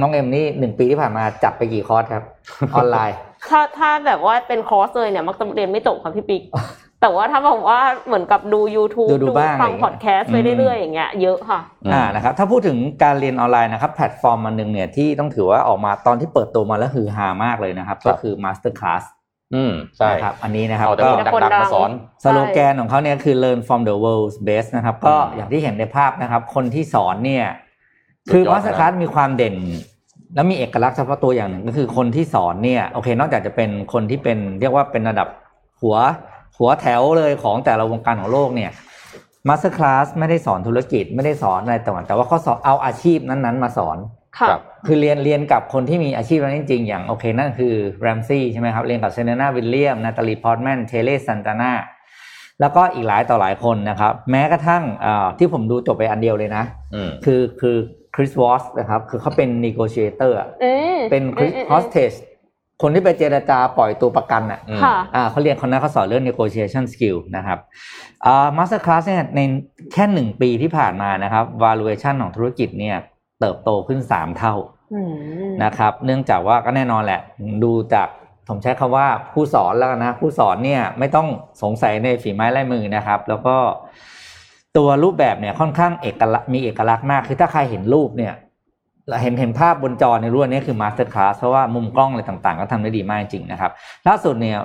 น้องเอ็มนี่1ปีที่ผ่านมาจับไปกี่คอร์สครับออนไลน์ถ้าแบบว่าเป็นคอร์สเลยเนี่ยมักจะเรียนไม่จบครับพี่ปิ๊กแต่ว่าถ้าบอกว่าเหมือนกับดู YouTube ดูฟังพอดแคสต์ไปเรื่อยๆอย่างเงี้ยเยอะค่ะนะครับถ้าพูดถึงการเรียนออนไลน์นะครับแพลตฟอร์มอันนึงเนี่ยที่ต้องถือว่าออกมาตอนที่เปิดตัวมาแล้วฮือฮามากเลยนะครับก็คือ Masterclass ใช่ครับอันนี้นะครับก็ดังมาสอนสโลแกนของเขาเนี่ยคือ Learn from the world's best นะครับก็อย่างที่เห็นในภาพนะครับคนที่สอนเนี่ยคือ Masterclass มีความเด่นและมีเอกลักษณ์เฉพาะตัวอย่างหนึ่งก็คือคนที่สอนเนี่ยโอเคนอกจากจะเป็นคนที่เป็นเรียกว่าเป็นระดับหัวแถวเลยของแต่ละวงการของโลกเนี่ย Masterclass ไม่ได้สอนธุรกิจไม่ได้สอนอะไรต่างๆแต่ว่าเขาสอนเอาอาชีพนั้นๆมาสอนครับคือเรียนกับคนที่มีอาชีพนั้นจริงๆอย่างโอเคนั่นคือแรมซี่ใช่ไหมครับเรียนกับเซเรน่าวิลเลียมนาตาลีพอร์ตแมนเทเลซันตาน่าแล้วก็อีกหลายต่อหลายคนนะครับแม้กระทั่งที่ผมดูจบไปอันเดียวเลยนะคือคริสวอสนะครับคือเขาเป็น negotiator เป็น hostage คนที่ไปเจรจาปล่อยตัวประกันน่ะเขาเรียนคนนั้นเขาสอนเรื่อง negotiation skill นะครับMasterclass เนี่ยในแค่1ปีที่ผ่านมานะครับ valuation ของธุรกิจเนี่ยเติบโตขึ้น3เท่านะครับเนื่องจากว่าก็แน่นอนแหละดูจากผมใช้คำว่าผู้สอนแล้วกันนะผู้สอนเนี่ยไม่ต้องสงสัยในฝีไม้ลายมือนะครับแล้วก็ตัวรูปแบบเนี่ยค่อนข้างเอกลักษณ์มีเอกลักษณ์มากคือถ้าใครเห็นรูปเนี่ยเห็นภาพบนจอในรุ่นนี้คือ Masterclass เพราะว่ามุมกล้องอะไรต่างๆก็ทำได้ดีมากจริงๆนะครับล่าสุดเนี่ย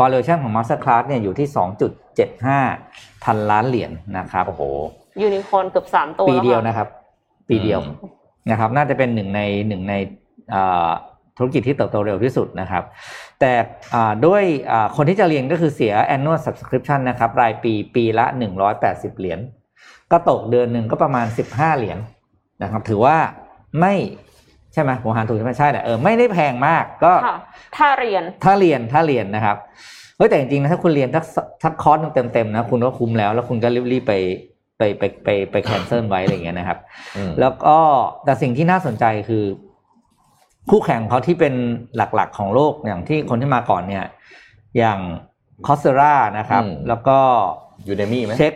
valuation ของ Masterclass เนี่ยอยู่ที่ 2.75 พันล้านเหรียญ นะครับโอ้โหยูนิคอร์นเกือบ3ตัวปีเดียวนะครับปีเดียวนะครับน่าจะเป็นหนึ่งในธุรกิจที่เติบโตเร็วที่สุดนะครับแต่ด้วยคนที่จะเรียนก็คือเสีย annual subscription นะครับรายปีละ180เหรียญก็ตกเดือนหนึ่งก็ประมาณ15เหรียญนะครับถือว่าไม่ใช่ไหมผมหารถูกใช่ไหมใช่แหละไม่ได้แพงมากก็ถ้าเรียนนะครับเฮ้ยแต่จริงๆนะถ้าคุณเรียนทักคอร์สเต็มๆนะคุณก็คุ้มแล้วคุณก็รีบๆไปแคนเซิลไว้อะไรอย่างเงี้ยนะครับแล้วก็แต่สิ่งที่น่าสนใจคือคู่แข่งเขาที่เป็นหลักๆของโลกอย่างที่คนที่มาก่อนเนี่ยอย่างคอสเซรานะครับแล้วก็ยูเดมี่ไหมเช็ค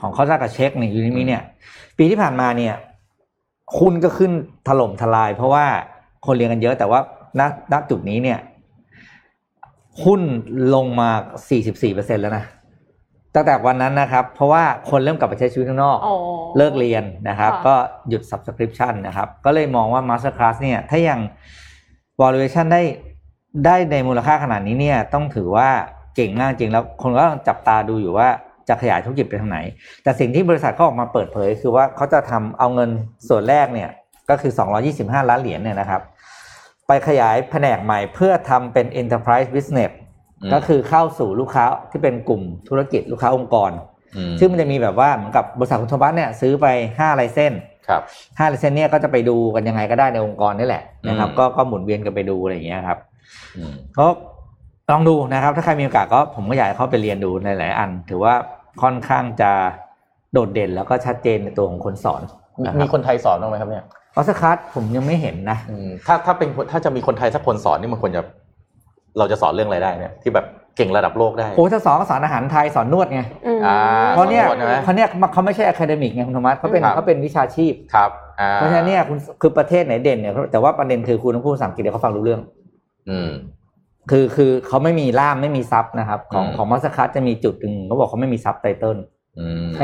ของคอสเซรากับเช็คเนี่ยยูเดมี่เนี่ยปีที่ผ่านมาเนี่ยคุณก็ขึ้นถล่มทลายเพราะว่าคนเรียนกันเยอะแต่ว่าณจุดนี้เนี่ยหุ้นลงมา 44% แล้วนะตั้งแต่วันนั้นนะครับเพราะว่าคนเริ่มกลับไปใช้ชีวิตข้างนอกเลิกเรียนนะครับก็หยุด subscription นะครับก็เลยมองว่า Masterclass เนี่ยถ้ายัง valuation ได้ในมูลค่าขนาดนี้เนี่ยต้องถือว่าเก่งมากจริงแล้วคนก็ต้องจับตาดูอยู่ว่าจะขยายธุรกิจไปทางไหนแต่สิ่งที่บริษัทเขาออกมาเปิดเผยคือว่าเขาจะทำเอาเงินส่วนแรกเนี่ยก็คือ225ล้านเหรียญเนี่ยนะครับไปขยายแผนกใหม่เพื่อทำเป็น enterprise business ก็คือเข้าสู่ลูกค้าที่เป็นกลุ่มธุรกิจลูกค้าองค์กรซึ่งมันจะมีแบบว่าเหมือนกับบริษัทคุณธวัชเนี่ยซื้อไป5 license ครับ5 license เนี่ยก็จะไปดูกันยังไงก็ได้ในองค์กรนี่แหละนะครับก็หมุนเวียนกันไปดูอะไรอย่างเงี้ยครับก็ลองดูนะครับถ้าใครมีโอกาสก็ผมก็อยากให้เขาไปเรียนดูในหลายอันถือว่าค่อนข้างจะโดดเด่นแล้วก็ชัดเจนในตัวของคนสอนมีคนไทยสอนบ้างไหมครับเนี่ยออสคัสผมยังไม่เห็นนะถ้าจะมีคนไทยสักคนสอนนี่มันควรจะเราจะสอนเรื่องอะไรได้เนี่ยที่แบบเก่งระดับโลกได้โอ้ถ้าสอนก็สอนอาหารไทยสอนนวดไงเพราะเนี่ยเขาไม่ใช่อะคาเดมิกไงคุณธรรมะเขาเป็นวิชาชีพครับเพราะฉะนั้นเนี่ยคุณคือประเทศไหนเด่นเนี่ยแต่ว่าประเด็นคือคุณต้องพูดภาษาอังกฤษเดี๋ยวเขาฟังรู้เรื่องคือเขาไม่มีล่ามไม่มีซับนะครับของมาสคัสจะมีจุดนึงเขาบอกเขาไม่มีซับไตเติล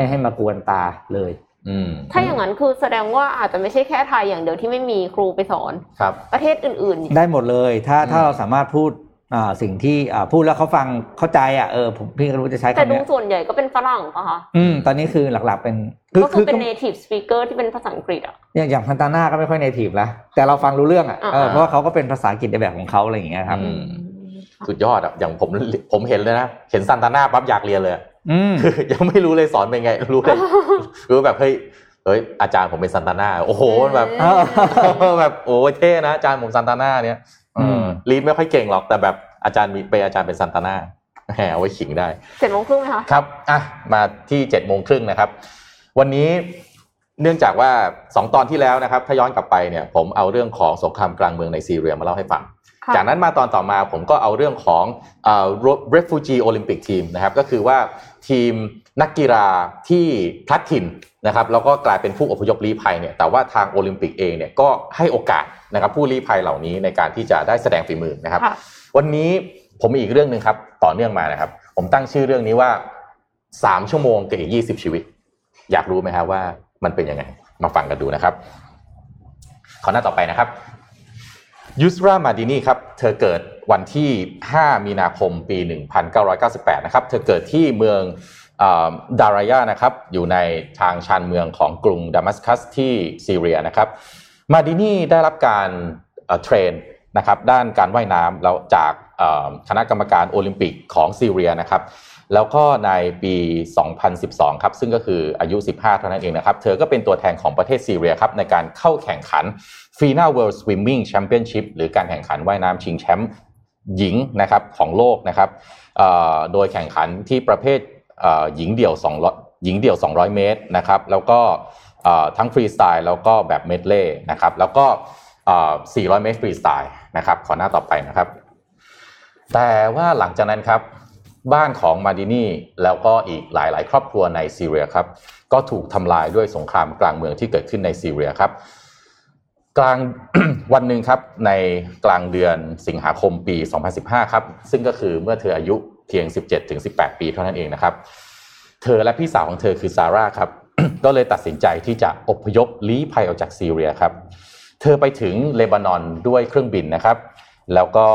ให้มากวนตาเลยถ้าอย่างนั้นคือแสดงว่าอาจจะไม่ใช่แค่ไทยอย่างเดียวที่ไม่มีครูไปสอนครับประเทศอื่นๆได้หมดเลยถ้าเราสามารถพูดสิ่งที่พูดแล้วเขาฟังเข้าใจผมพี่ก็รู้จะใช้คำนี้แต่ดูส่วนใหญ่ก็เป็นฝรั่งป่ะคะตอนนี้คือหลักๆเป็นก็คือเป็น native speaker ที่เป็นภาษาอังกฤษอย่างพันตาน่าก็ไม่ค่อย native แล้วแต่เราฟังรู้เรื่องเพราะว่าเขาก็เป็นภาษาอังกฤษในแบบของเขาอะไรอย่างเงี้ยครับสุดยอดอย่างผมเห็นเลยนะเห็นซันตาน่าปั๊บอยากเรียนเลยคือยังไม่รู้เลยสอนเป็นไงรู้แบบเฮ้ยอาจารย์ผมเป็นซันตาน่าโอ้โหแบบโอ้เท่นะอาจารย์ผมซันตาน่าเนี่ยรีดไม่ค่อยเก่งหรอกแต่แบบอาจารย์มีเป็นอาจารย์เป็นซันตาน่าแหมไว้ขิงได้เจ็ดโมงครึ่งไหมคะครับมาที่เจ็ดโมงครึ่งนะครับวันนี้เนื่องจากว่า2ตอนที่แล้วนะครับถ้าย้อนกลับไปเนี่ยผมเอาเรื่องของสงครามกลางเมืองในซีเรียมาเล่าให้ฟังจากนั้นมาตอนต่อมาผมก็เอาเรื่องของRefugee Olympic Team นะครับก็คือว่าทีมนักกีฬาที่พลัดถิ่นนะครับแล้วก็กลายเป็นผู้อพยพลี้ภัยเนี่ยแต่ว่าทางโอลิมปิกเองเนี่ยก็ให้โอกาสนะครับผู้ลี้ภัยเหล่านี้ในการที่จะได้แสดงฝีมือนะครับวันนี้ผมมีอีกเรื่องนึงครับต่อเนื่องมานะครับผมตั้งชื่อเรื่องนี้ว่า3ชั่วโมงกับอีก20ชีวิตอยากรู้มั้ยครับว่ามันเป็นยังไงมาฟังกันดูนะครับขอหน้าต่อไปนะครับยูสรา มาดินีครับเธอเกิดวันที่5มีนาคมปี1998นะครับเธอเกิดที่เมืองดารายานะครับอยู่ในทางชานเมืองของกรุงดามัสกัสที่ซีเรียนะครับมาดินีได้รับการเทรนนะครับด้านการว่ายน้ำแล้วจากคณะกรรมการโอลิมปิกของซีเรียนะครับแล้วก็ในปี2012ครับซึ่งก็คืออายุ15เท่านั้นเองนะครับเธอก็เป็นตัวแทนของประเทศซีเรียครับในการเข้าแข่งขัน FINA World Swimming Championship หรือการแข่งขันว่ายน้ำชิงแชมป์หญิงนะครับของโลกนะครับโดยแข่งขันที่ประเภทหญิงเดี่ยว200เมตรนะครับแล้วก็ทั้งฟรีสไตล์แล้วก็แบบเมดเล่นะครับแล้วก็ 400 เมตรฟรีสไตล์นะครับขอหน้าต่อไปนะครับแต่ว่าหลังจากนั้นครับบ้านของมาดินีแล้วก็อีกหลายๆครอบครัวในซีเรียครับก็ถูกทำลายด้วยสงครามกลางเมืองที่เกิดขึ้นในซีเรียครับกลาง วันหนึ่งครับในกลางเดือนสิงหาคมปี2015ครับซึ่งก็คือเมื่อเธออายุเพียง 17-18 ปีเท่านั้นเองนะครับเธอและพี่สาวของเธอคือซาร่าครับ ก็เลยตัดสินใจที่จะอพยพลี้ภัยออกจากซีเรียครับเธอไปถึงเลบานอนด้วยเครื่องบินนะครับแล้วก็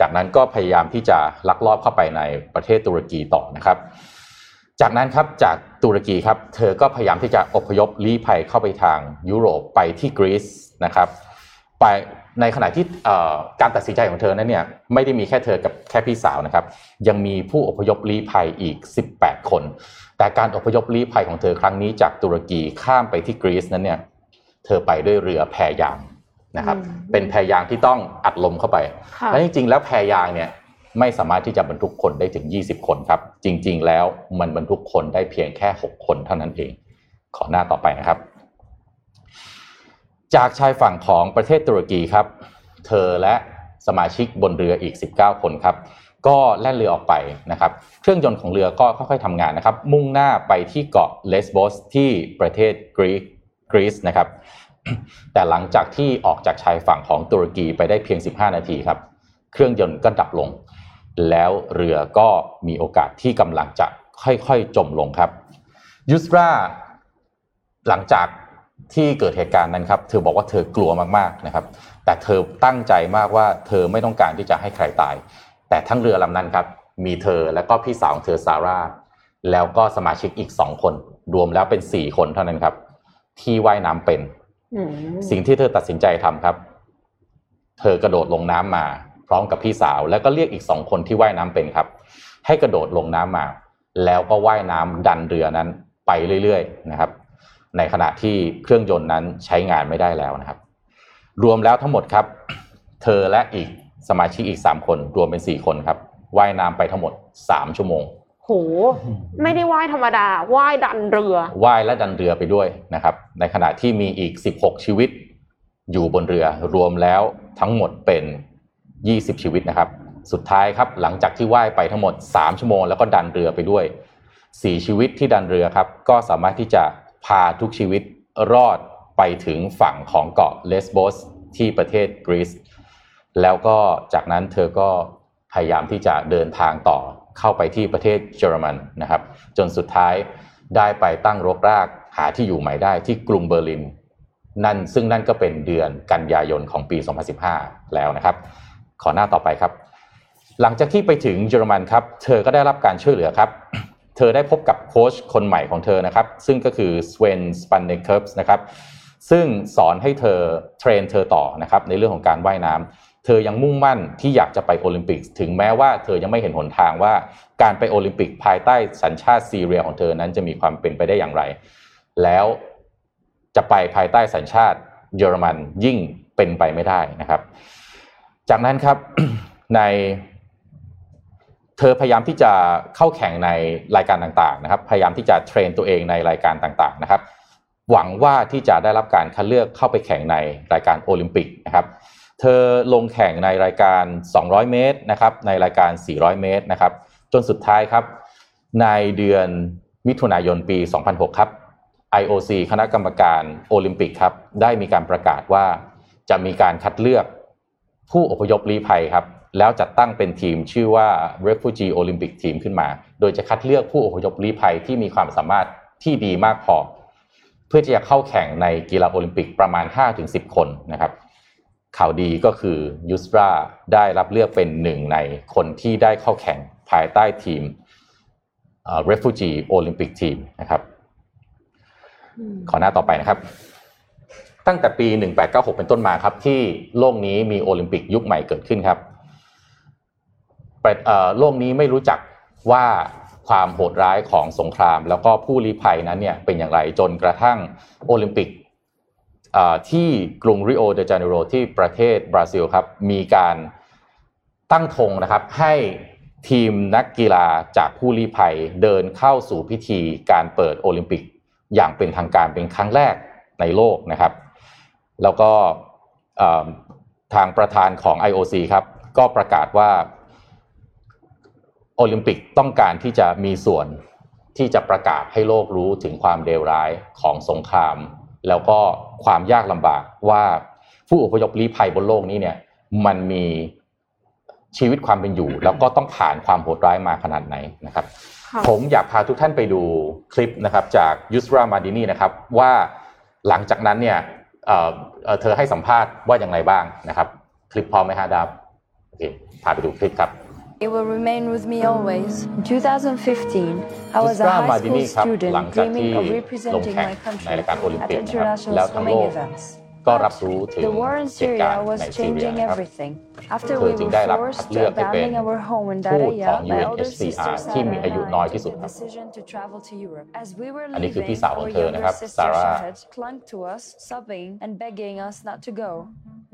จากนั้นก็พยายามที่จะลักลอบเข้าไปในประเทศตุรกีต่อนะครับจากนั้นครับจากตุรกีครับเธอก็พยายามที่จะอพยพลี้ภัยเข้าไปทางยุโรปไปที่กรีซนะครับไปในขณะที่การตัดสินใจของเธอนั้นเนี่ยไม่ได้มีแค่เธอกับแค่พี่สาวนะครับยังมีผู้อพยพลี้ภัยอีก18คนแต่การอพยพลี้ภัยของเธอครั้งนี้จากตุรกีข้ามไปที่กรีซนั้นเนี่ยเธอไปด้วยเรือแพยางนะครับเป็นแพยางที่ต้องอัดลมเข้าไปและจริงๆแล้วแพยางเนี่ยไม่สามารถที่จะบรรทุกคนได้ถึง20คนครับจริงๆแล้วมันบรรทุกคนได้เพียงแค่6คนเท่านั้นเองขอหน้าต่อไปนะครับจากชายฝั่งของประเทศตุรกีครับเธอและสมาชิกบนเรืออีก19คนครับก็แล่นเรือออกไปนะครับเครื่องยนต์ของเรือก็ค่อยๆทำงานนะครับมุ่งหน้าไปที่เกาะเลสโบสที่ประเทศกรีซนะครับแต่หลังจากที่ออกจากชายฝั่งของตุรกีไปได้เพียง15นาทีครับเครื่องยนต์ก็ดับลงแล้วเรือก็มีโอกาสที่กำลังจะค่อยๆจมลงครับยุสราหลังจากที่เกิดเหตุการณ์นั้นครับเธอบอกว่าเธอกลัวมากๆนะครับแต่เธอตั้งใจมากว่าเธอไม่ต้องการที่จะให้ใครตายแต่ทั้งเรือลำนั้นครับมีเธอและก็พี่สาวของเธอซาร่าแล้วก็สมาชิกอีก2คนรวมแล้วเป็น4คนเท่านั้นครับที่ว่ายน้ำเป็นสิ่งที่เธอตัดสินใจทำครับเธอกระโดดลงน้ำมาพร้อมกับพี่สาวแล้วก็เรียกอีก2คนที่ว่ายน้ำเป็นครับให้กระโดดลงน้ำมาแล้วก็ว่ายน้ำดันเรือนั้นไปเรื่อยๆนะครับในขณะที่เครื่องยนต์นั้นใช้งานไม่ได้แล้วนะครับรวมแล้วทั้งหมดครับเธอและอีกสมาชิกอีก3คนรวมเป็น4คนครับว่ายน้ำไปทั้งหมด3ชั่วโมงโหไม่ได้ว่ายธรรมดาว่ายดันเรือว่ายและดันเรือไปด้วยนะครับในขณะที่มีอีก16ชีวิตอยู่บนเรือรวมแล้วทั้งหมดเป็น20ชีวิตนะครับสุดท้ายครับหลังจากที่ว่ายไปทั้งหมด3ชั่วโมงแล้วก็ดันเรือไปด้วย4ชีวิตที่ดันเรือครับก็สามารถที่จะพาทุกชีวิตรอดไปถึงฝั่งของเกาะเลสโบสที่ประเทศกรีซแล้วก็จากนั้นเธอก็พยายามที่จะเดินทางต่อเข้าไปที่ประเทศเยอรมันนะครับจนสุดท้ายได้ไปตั้งรกรากหาที่อยู่ใหม่ได้ที่กรุงเบอร์ลินซึ่งนั่นก็เป็นเดือนกันยายนของปี2015แล้วนะครับขอหน้าต่อไปครับหลังจากที่ไปถึงเยอรมันครับเธอก็ได้รับการช่วยเหลือครับเธอได้พบกับโค้ชคนใหม่ของเธอนะครับซึ่งก็คือ Sven Spannekrebs นะครับซึ่งสอนให้เธอเทรนเธอต่อนะครับในเรื่องของการว่ายน้ำเธอยังมุ่งมั่นที่อยากจะไปโอลิมปิกถึงแม้ว่าเธอยังไม่เห็นหนทางว่าการไปโอลิมปิกภายใต้สัญชาติซีเรียของเธอนั้นจะมีความเป็นไปได้อย่างไรแล้วจะไปภายใต้สัญชาติเยอรมันยิ่งเป็นไปไม่ได้นะครับจากนั้นครับ เธอพยายามที่จะเข้าแข่งในรายการต่างๆนะครับพยายามที่จะเทรนตัวเองในรายการต่างๆนะครับหวังว่าที่จะได้รับการคัดเลือกเข้าไปแข่งในรายการโอลิมปิกนะครับเธอลงแข่งในรายการ200เมตรนะครับในรายการ400เมตรนะครับจนสุดท้ายครับในเดือนมิถุนายนปี2006ครับ IOC คณะกรรมการโอลิมปิกครับได้มีการประกาศว่าจะมีการคัดเลือกผู้อพยพลี้ภัยครับแล้วจัดตั้งเป็นทีมชื่อว่า Refugee Olympic Team ขึ้นมาโดยจะคัดเลือกผู้อพยพลี้ภัยที่มีความสามารถที่ดีมากพอเพื่อที่จะเข้าแข่งในกีฬาโอลิมปิกประมาณ 5-10 คนนะครับข่าวดีก็คือยูสราได้รับเลือกเป็นหนึ่งในคนที่ได้เข้าแข่งภายใต้ทีมRefugee Olympic Team นะครับขอหน้าต่อไปนะครับตั้งแต่ปี1896เป็นต้นมาครับที่โลกนี้มีโอลิมปิกยุคใหม่เกิดขึ้นครับโลกนี้ไม่รู้จักว่าความโหดร้ายของสงครามแล้วก็ผู้ลี้ภัยนั้นเนี่ยเป็นอย่างไรจนกระทั่งโอลิมปิกที่กรุงริโอเดจาเนโรที่ประเทศบราซิลครับมีการตั้งธงนะครับให้ทีมนักกีฬาจากผู้ลี้ภัยเดินเข้าสู่พิธีการเปิดโอลิมปิกอย่างเป็นทางการเป็นครั้งแรกในโลกนะครับแล้วก็ ทางประธานของ IOC ครับก็ประกาศว่าโอลิมปิกต้องการที่จะมีส่วนที่จะประกาศให้โลกรู้ถึงความเลวร้ายของสงครามแล้วก็ความยากลำบากว่าผู้อพยพลี้ภัยบนโลกนี้เนี่ยมันมีชีวิตความเป็นอยู่แล้วก็ต้องผ่านความโหดร้ายมาขนาดไหนนะครับผมอยากพาทุกท่านไปดูคลิปนะครับจากยูสรามาดินีนะครับว่าหลังจากนั้นเนี่ยเธอให้สัมภาษณ์ว่าอย่างไรบ้างนะครับคลิปพร้อมไหมฮะดับโอเคพาไปดูคลิปครับ It will remain with me always. In 2015, I was a high school student dreaming of representing my country at international swimming events. ก็รับรู้ถึงเหตุการณ์ในซีเรียนะครับเธอจึงได้รับเลือกให้เป็นผู้ของ UNHCR ที่มีอายุน้อยที่สุดครับอันนี้คือพี่สาวของเธอนะครับซาร่า clung to us sobbing and begging us not to go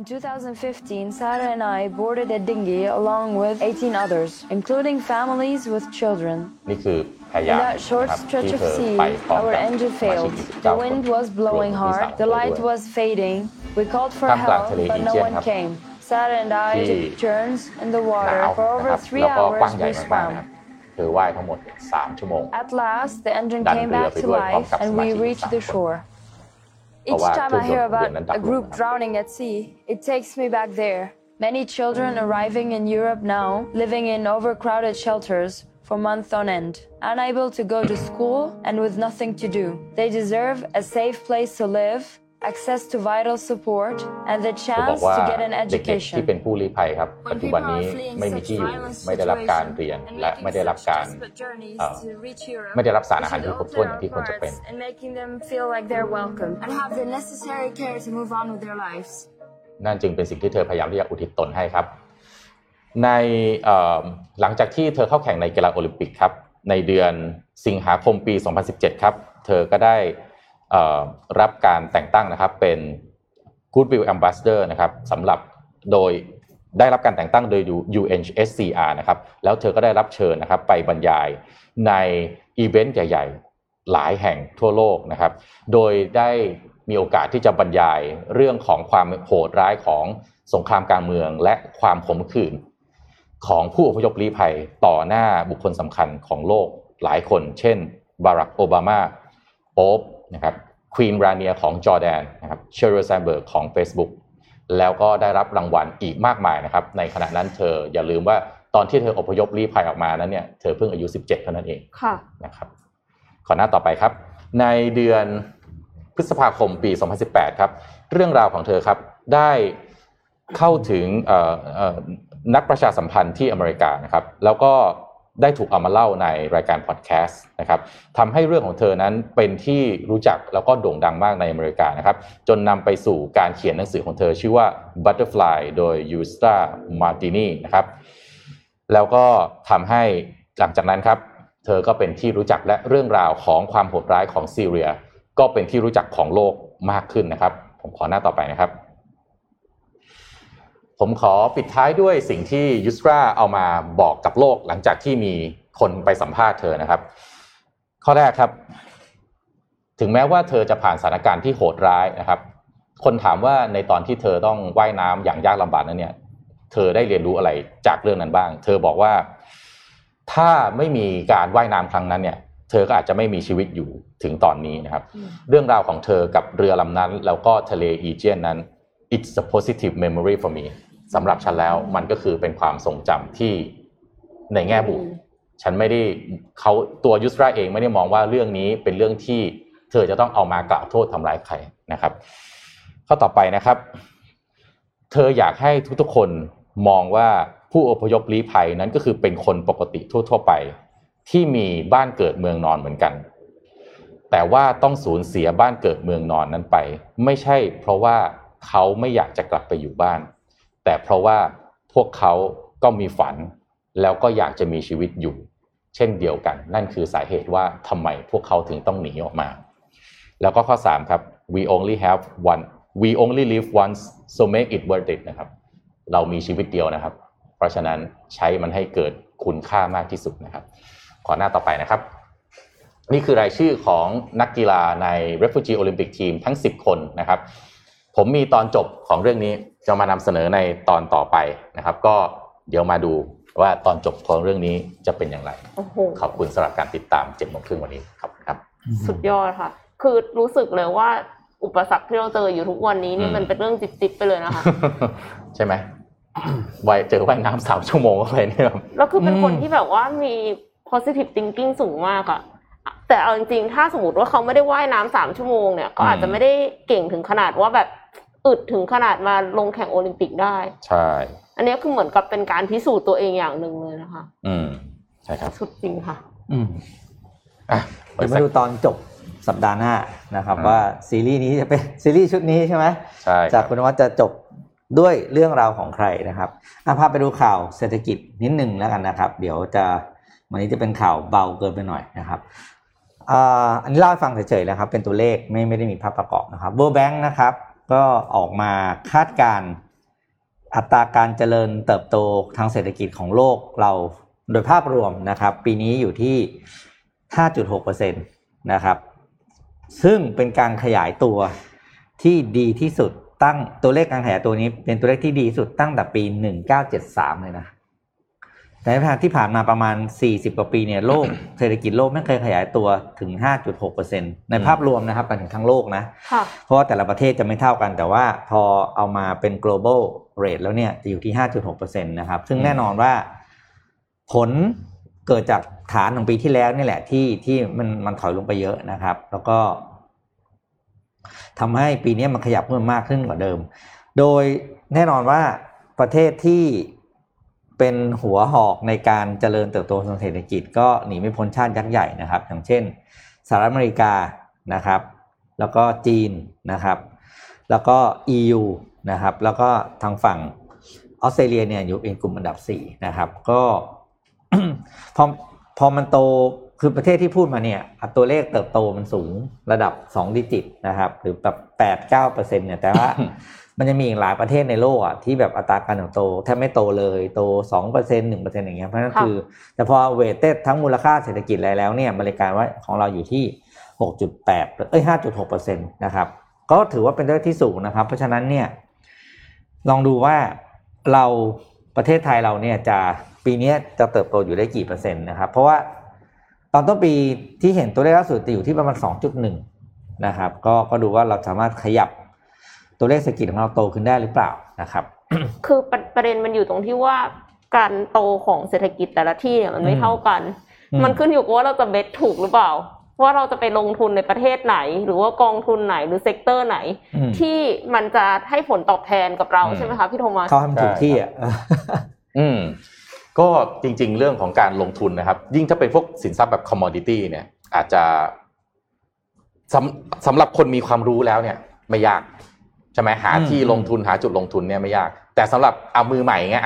In 2015 Sarah and I boarded a dinghy along with 18 others including families with children นี่คือพยายามนะครับที่เธอไปพร้อมกับมาชิก19 The wind was blowing hard the light was fading we called for help but no one came Sarah and I took turns in the water for over 3 hours we swam คือว่ายทั้งหมด3ชั่วโมง At last the engine came back to life and we reached the shore Each time I hear about a group drowning at sea it takes me back there Many children arriving in Europe now living in overcrowded shelters for months on end unable to go to school and with nothing to do They deserve a safe place to live access to vital support and the chance to get an education ที่เป็นผู้ลี้ภัยครับปัจจุบันนี้ไม่มีที่อยู่ไม่ได้รับการเรียนและไม่ได้รับการไม่ได้รับสารอาหารที่ครบถ้วนอย่างที่ควรจะเป็น and making them feel like they're welcome and have the necessary care to move on with their lives นั่นจึงเป็นสิ่งที่เธอพยายามที่จะอุทิศตนให้ครับในหลังจากที่เธอเข้าแข่งในกีฬาโอลิมปิกครับในเดือนสิงหาคมปี2017ครับเธอก็ได้รับการแต่งตั้งนะครับเป็น Goodwill Ambassador นะครับสำหรับโดยได้รับการแต่งตั้งโดย UNHCR นะครับแล้วเธอก็ได้รับเชิญนะครับไปบรรยายในอีเวนต์ใหญ่ๆหลายแห่งทั่วโลกนะครับโดยได้มีโอกาสที่จะบรรยายเรื่องของความโหดร้ายของสงครามกลางเมืองและความขมขื่นของผู้อพยพลี้ภัยต่อหน้าบุคคลสำคัญของโลกหลายคนเช่นบารักโอบามาโป๊ปนะครับควีนราเนียของจอร์แดนนะครับเชอริลแซนเบิร์กของ Facebook แล้วก็ได้รับรางวัลอีกมากมายนะครับในขณะนั้นเธออย่าลืมว่าตอนที่เธออพยพลี้ภัยออกมานั้นเนี่ยเธอเพิ่งอายุ17เท่านั้นเองค่ะนะครับขอหน้าต่อไปครับในเดือนพฤษภาคมปี2018ครับเรื่องราวของเธอครับได้เข้าถึงนักประชาสัมพันธ์ที่อเมริกานะครับแล้วก็ได้ถูกเอามาเล่าในรายการพอดแคสต์นะครับทำให้เรื่องของเธอนั้นเป็นที่รู้จักแล้วก็โด่งดังมากในอเมริกานะครับจนนำไปสู่การเขียนหนังสือของเธอชื่อว่า Butterfly โดย Yusta Martini นะครับแล้วก็ทำให้หลังจากนั้นครับเธอก็เป็นที่รู้จักและเรื่องราวของความโหดร้ายของซีเรียก็เป็นที่รู้จักของโลกมากขึ้นนะครับผมขอหน้าต่อไปนะครับผมขอปิดท้ายด้วยสิ่งที่ยูสราเอามาบอกกับโลกหลังจากที่มีคนไปสัมภาษณ์เธอนะครับข้อแรกครับถึงแม้ว่าเธอจะผ่านสถานการณ์ที่โหดร้ายนะครับคนถามว่าในตอนที่เธอต้องว่ายน้ำอย่างยากลำบากนั้นเนี่ยเธอได้เรียนรู้อะไรจากเรื่องนั้นบ้างเธอบอกว่าถ้าไม่มีการว่ายน้ำครั้งนั้นเนี่ยเธอก็อาจจะไม่มีชีวิตอยู่ถึงตอนนี้นะครับเรื่องราวของเธอกับเรือลำนั้นแล้วก็ทะเลอีเจียนนั้น It's a positive memory for meสำหรับฉันแล้วมันก็คือเป็นความทรงจำที่ในแง่บวกฉันไม่ได้เขาตัวยูสราเองไม่ได้มองว่าเรื่องนี้เป็นเรื่องที่เธอจะต้องเอามากล่าวโทษทำร้ายใครนะครับข้อต่อไปนะครับเธออยากให้ทุกๆคนมองว่าผู้อพยพลี้ภัยนั้นก็คือเป็นคนปกติทั่วๆไปที่มีบ้านเกิดเมืองนอนเหมือนกันแต่ว่าต้องสูญเสียบ้านเกิดเมืองนอนนั้นไปไม่ใช่เพราะว่าเขาไม่อยากจะกลับไปอยู่บ้านแต่เพราะว่าพวกเขาก็มีฝันแล้วก็อยากจะมีชีวิตอยู่เช่นเดียวกันนั่นคือสาเหตุว่าทำไมพวกเขาถึงต้องหนีออกมาแล้วก็ข้อ3ครับ we only live once so make it worth it นะครับเรามีชีวิตเดียวนะครับเพราะฉะนั้นใช้มันให้เกิดคุณค่ามากที่สุดนะครับขอหน้าต่อไปนะครับนี่คือรายชื่อของนักกีฬาใน Refugee Olympic Team ทั้ง10คนนะครับ ผมมีตอนจบของเรื่องนี้จะมานำเสนอในตอนต่อไปนะครับก็เดี๋ยวมาดูว่าตอนจบของเรื่องนี้จะเป็นอย่างไรขอบคุณสำหรับการติดตาม 7:30 น.วันนี้ครับครับสุดยอดค่ะคือรู้สึกเลยว่าอุปสรรคที่เราเจออยู่ทุกวันนี้นี่มันเป็นเรื่องจิ๊บๆไปเลยนะคะใช่ไหมว่ายเจอว่ายน้ำ3ชั่วโมงอะไรเนี่ยแล้วคือเป็นคนที่แบบว่ามี positive thinking สูงมากอะแต่เอาจริงๆถ้าสมมติว่าเขาไม่ได้ว่ายน้ำ3ชั่วโมงเนี่ยก็อาจจะไม่ได้เก่งถึงขนาดว่าแบบอึดถึงขนาดมาลงแข่งโอลิมปิกได้ใช่อันนี้คือเหมือนกับเป็นการพิสูจน์ตัวเองอย่างนึงเลยนะคะใช่ครับสุดจริงค่ะเดี๋ยวมาดูตอนจบสัปดาห์หน้านะครับว่าซีรีส์นี้จะเป็นซีรีส์ชุดนี้ใช่ไหมใช่จากคุณว่าจะจบด้วยเรื่องราวของใครนะครับพาไปดูข่าวเศรษฐกิจนิดนึงแล้วกันนะครับเดี๋ยวจะวันนี้จะเป็นข่าวเบาเกินไปหน่อยนะครับอันนี้เล่าให้ฟังเฉยๆนะครับเป็นตัวเลขไม่ได้มีภาพประกอบนะครับ World Bank นะครับก็ออกมาคาดการณ์อัตราการเจริญเติบโตทางเศรษฐกิจของโลกเราโดยภาพรวมนะครับปีนี้อยู่ที่ 5.6% นะครับซึ่งเป็นการขยายตัวที่ดีที่สุดตั้งตัวเลขการขยายตัวนี้เป็นตัวเลขที่ดีสุดตั้งแต่ปี1973เลยนะในระยะที่ผ่านมาประมาณ40กว่าปีเนี่ยโลกเศรษฐกิจโลกไม่เคยขยายตัวถึง 5.6% ในภาพรวมนะครับไปถึงทั้งโลกนะเพราะว่าแต่ละประเทศจะไม่เท่ากันแต่ว่าพอเอามาเป็น global rate แล้วเนี่ยจะอยู่ที่ 5.6% นะครับซึ่งแน่นอนว่าผลเกิดจากฐานของปีที่แล้วนี่แหละที่มันถอยลงไปเยอะนะครับแล้วก็ทำให้ปีนี้มันขยับขึ้นมากขึ้นกว่าเดิมโดยแน่นอนว่าประเทศที่เป็นหัวหอกในการเจริญเติบโตทางเศรษฐกิจก็หนีไม่พ้นชาติยักษ์ใหญ่นะครับอย่างเช่นสหรัฐอเมริกานะครับแล้วก็จีนนะครับแล้วก็ EU นะครับแล้วก็ทางฝั่งออสเตรเลียเนี่ยอยู่เป็นกลุ่มอันดับ4นะครับก็ พอมันโตคือประเทศที่พูดมาเนี่ยตัวเลขเติบโตมันสูงระดับ2ดิจิตนะครับหรือแบบ8-9% เนี่ยแต่ว่า มันจะมีอีกหลายประเทศในโลกอ่ะที่แบบอัตราการเติบโตแทบไม่โตเลยโต 2% 1% อย่างเงี้ยเพราะฉะนั้นคือแต่พอเวทเต็ดทั้งมูลค่าเศรษฐกิจอะไรแล้วเนี่ยบริการว่าของเราอยู่ที่ 6.8 5.6% นะครับก็ถือว่าเป็นตัวเลขที่สูงนะครับเพราะฉะนั้นเนี่ยลองดูว่าเราประเทศไทยเราเนี่ยจะปีนี้จะเติบโตอยู่ได้กี่เปอร์เซ็นต์นะครับเพราะว่าตอนต้นปีที่เห็นตัวเลขล่าสุดอยู่ที่ประมาณ 2.1 นะครับก็ดูว่าเราสามารถขยับตัวเลขเศรษฐกิจของเราโตขึ้นได้หรือเปล่านะครับคือประเด็นมันอยู่ตรงที่ว่าการโตของเศรษฐกิจแต่ละที่เนี่ยมันไม่เท่ากันมันขึ้นอยู่กับว่าเราจะเบ็ดถูกหรือเปล่าว่าเราจะไปลงทุนในประเทศไหนหรือว่ากองทุนไหนหรือเซกเตอร์ไหนที่มันจะให้ผลตอบแทนกับเราใช่ไหมคะพี่โทมัสเขาทำถูกที่อ่ะก็จริงๆเรื่องของการลงทุนนะครับยิ่งถ้าเป็นพวกสินทรัพย์แบบคอมมอดิตี้เนี่ยอาจจะสำหรับคนมีความรู้แล้วเนี่ยไม่ยากใช่ไหมหาที่ลงทุนหาจุดลงทุนเนี่ยไม่ยากแต่สำหรับเอามือใหม่เงี้ย